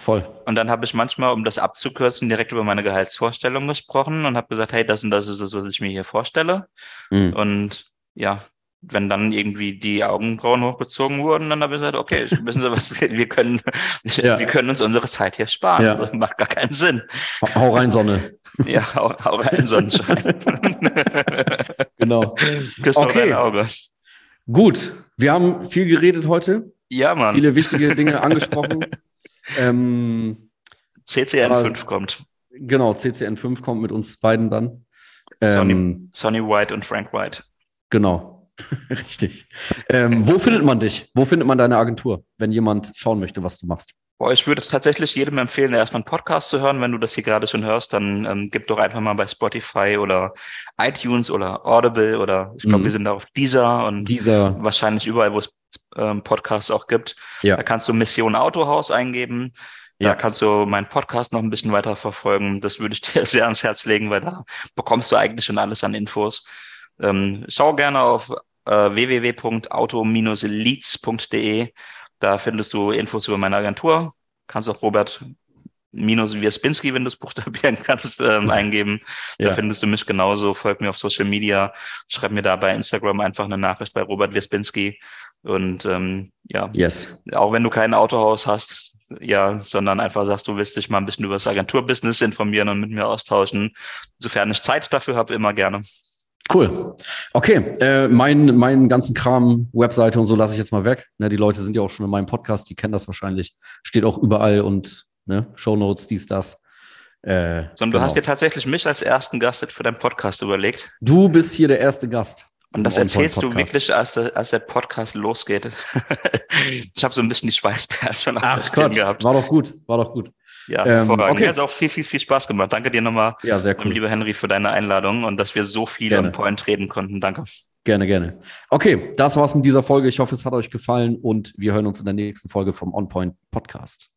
Voll. Und dann habe ich manchmal, um das abzukürzen, direkt über meine Gehaltsvorstellung gesprochen und habe gesagt, hey, das und das ist das, was ich mir hier vorstelle. Mhm. Und ja, wenn dann irgendwie die Augenbrauen hochgezogen wurden, dann habe ich gesagt, okay, wissen Sie was, wir können, ja. wir können uns unsere Zeit hier sparen. Ja. Das macht gar keinen Sinn. Hau rein, Sonne. Ja, hau, hau rein, Sonnenschein. Genau. Küss okay. noch dein Auge. Gut, wir haben viel geredet heute. Ja, Mann. Viele wichtige Dinge angesprochen. Ähm, C C N fünf kommt. Genau, C C N fünf kommt mit uns beiden dann. Ähm, Sonny, Sonny White und Frank White. Genau, richtig. Ähm, wo findet man dich? Wo findet man deine Agentur, wenn jemand schauen möchte, was du machst? Boah, ich würde tatsächlich jedem empfehlen, erstmal einen Podcast zu hören. Wenn du das hier gerade schon hörst, dann ähm, gib doch einfach mal bei Spotify oder iTunes oder Audible oder ich glaube, mhm. wir sind da auf Deezer und Deezer. Wahrscheinlich überall, wo es ähm, Podcasts auch gibt. Ja. Da kannst du Mission Autohaus eingeben. Da ja. kannst du meinen Podcast noch ein bisschen weiter verfolgen. Das würde ich dir sehr ans Herz legen, weil da bekommst du eigentlich schon alles an Infos. Ähm, schau gerne auf äh, w w w Punkt auto Bindestrich leads Punkt d e. Da findest du Infos über meine Agentur. Kannst auch Robert minus Wiersbinski, wenn du es buchstabieren kannst, ähm, eingeben. Ja. Da findest du mich genauso. Folg mir auf Social Media. Schreib mir da bei Instagram einfach eine Nachricht bei Robert Wiersbinski. Und ähm, ja, yes. auch wenn du kein Autohaus hast, ja, sondern einfach sagst, du willst dich mal ein bisschen über das Agenturbusiness informieren und mit mir austauschen. Sofern ich Zeit dafür habe, immer gerne. Cool. Okay, äh, mein, meinen ganzen Kram, Webseite und so lasse ich jetzt mal weg. Ne, die Leute sind ja auch schon in meinem Podcast, die kennen das wahrscheinlich. Steht auch überall und ne, Shownotes, dies, das. Äh, Sondern genau. Du hast dir tatsächlich mich als ersten Gast für deinen Podcast überlegt. Du bist hier der erste Gast. Und das erzählst du wirklich, als der, als der Podcast losgeht. Ich habe so ein bisschen die Schweißperlen auf das Kinn gehabt. War doch gut, war doch gut. Ja, ähm, hervorragend. Okay. Ja, hat auch viel, viel, viel Spaß gemacht. Danke dir nochmal, ja, sehr cool. Lieber Henry, für deine Einladung und dass wir so viel on Point reden konnten. Danke. Gerne, gerne. Okay, das war's mit dieser Folge. Ich hoffe, es hat euch gefallen und wir hören uns in der nächsten Folge vom On Point Podcast.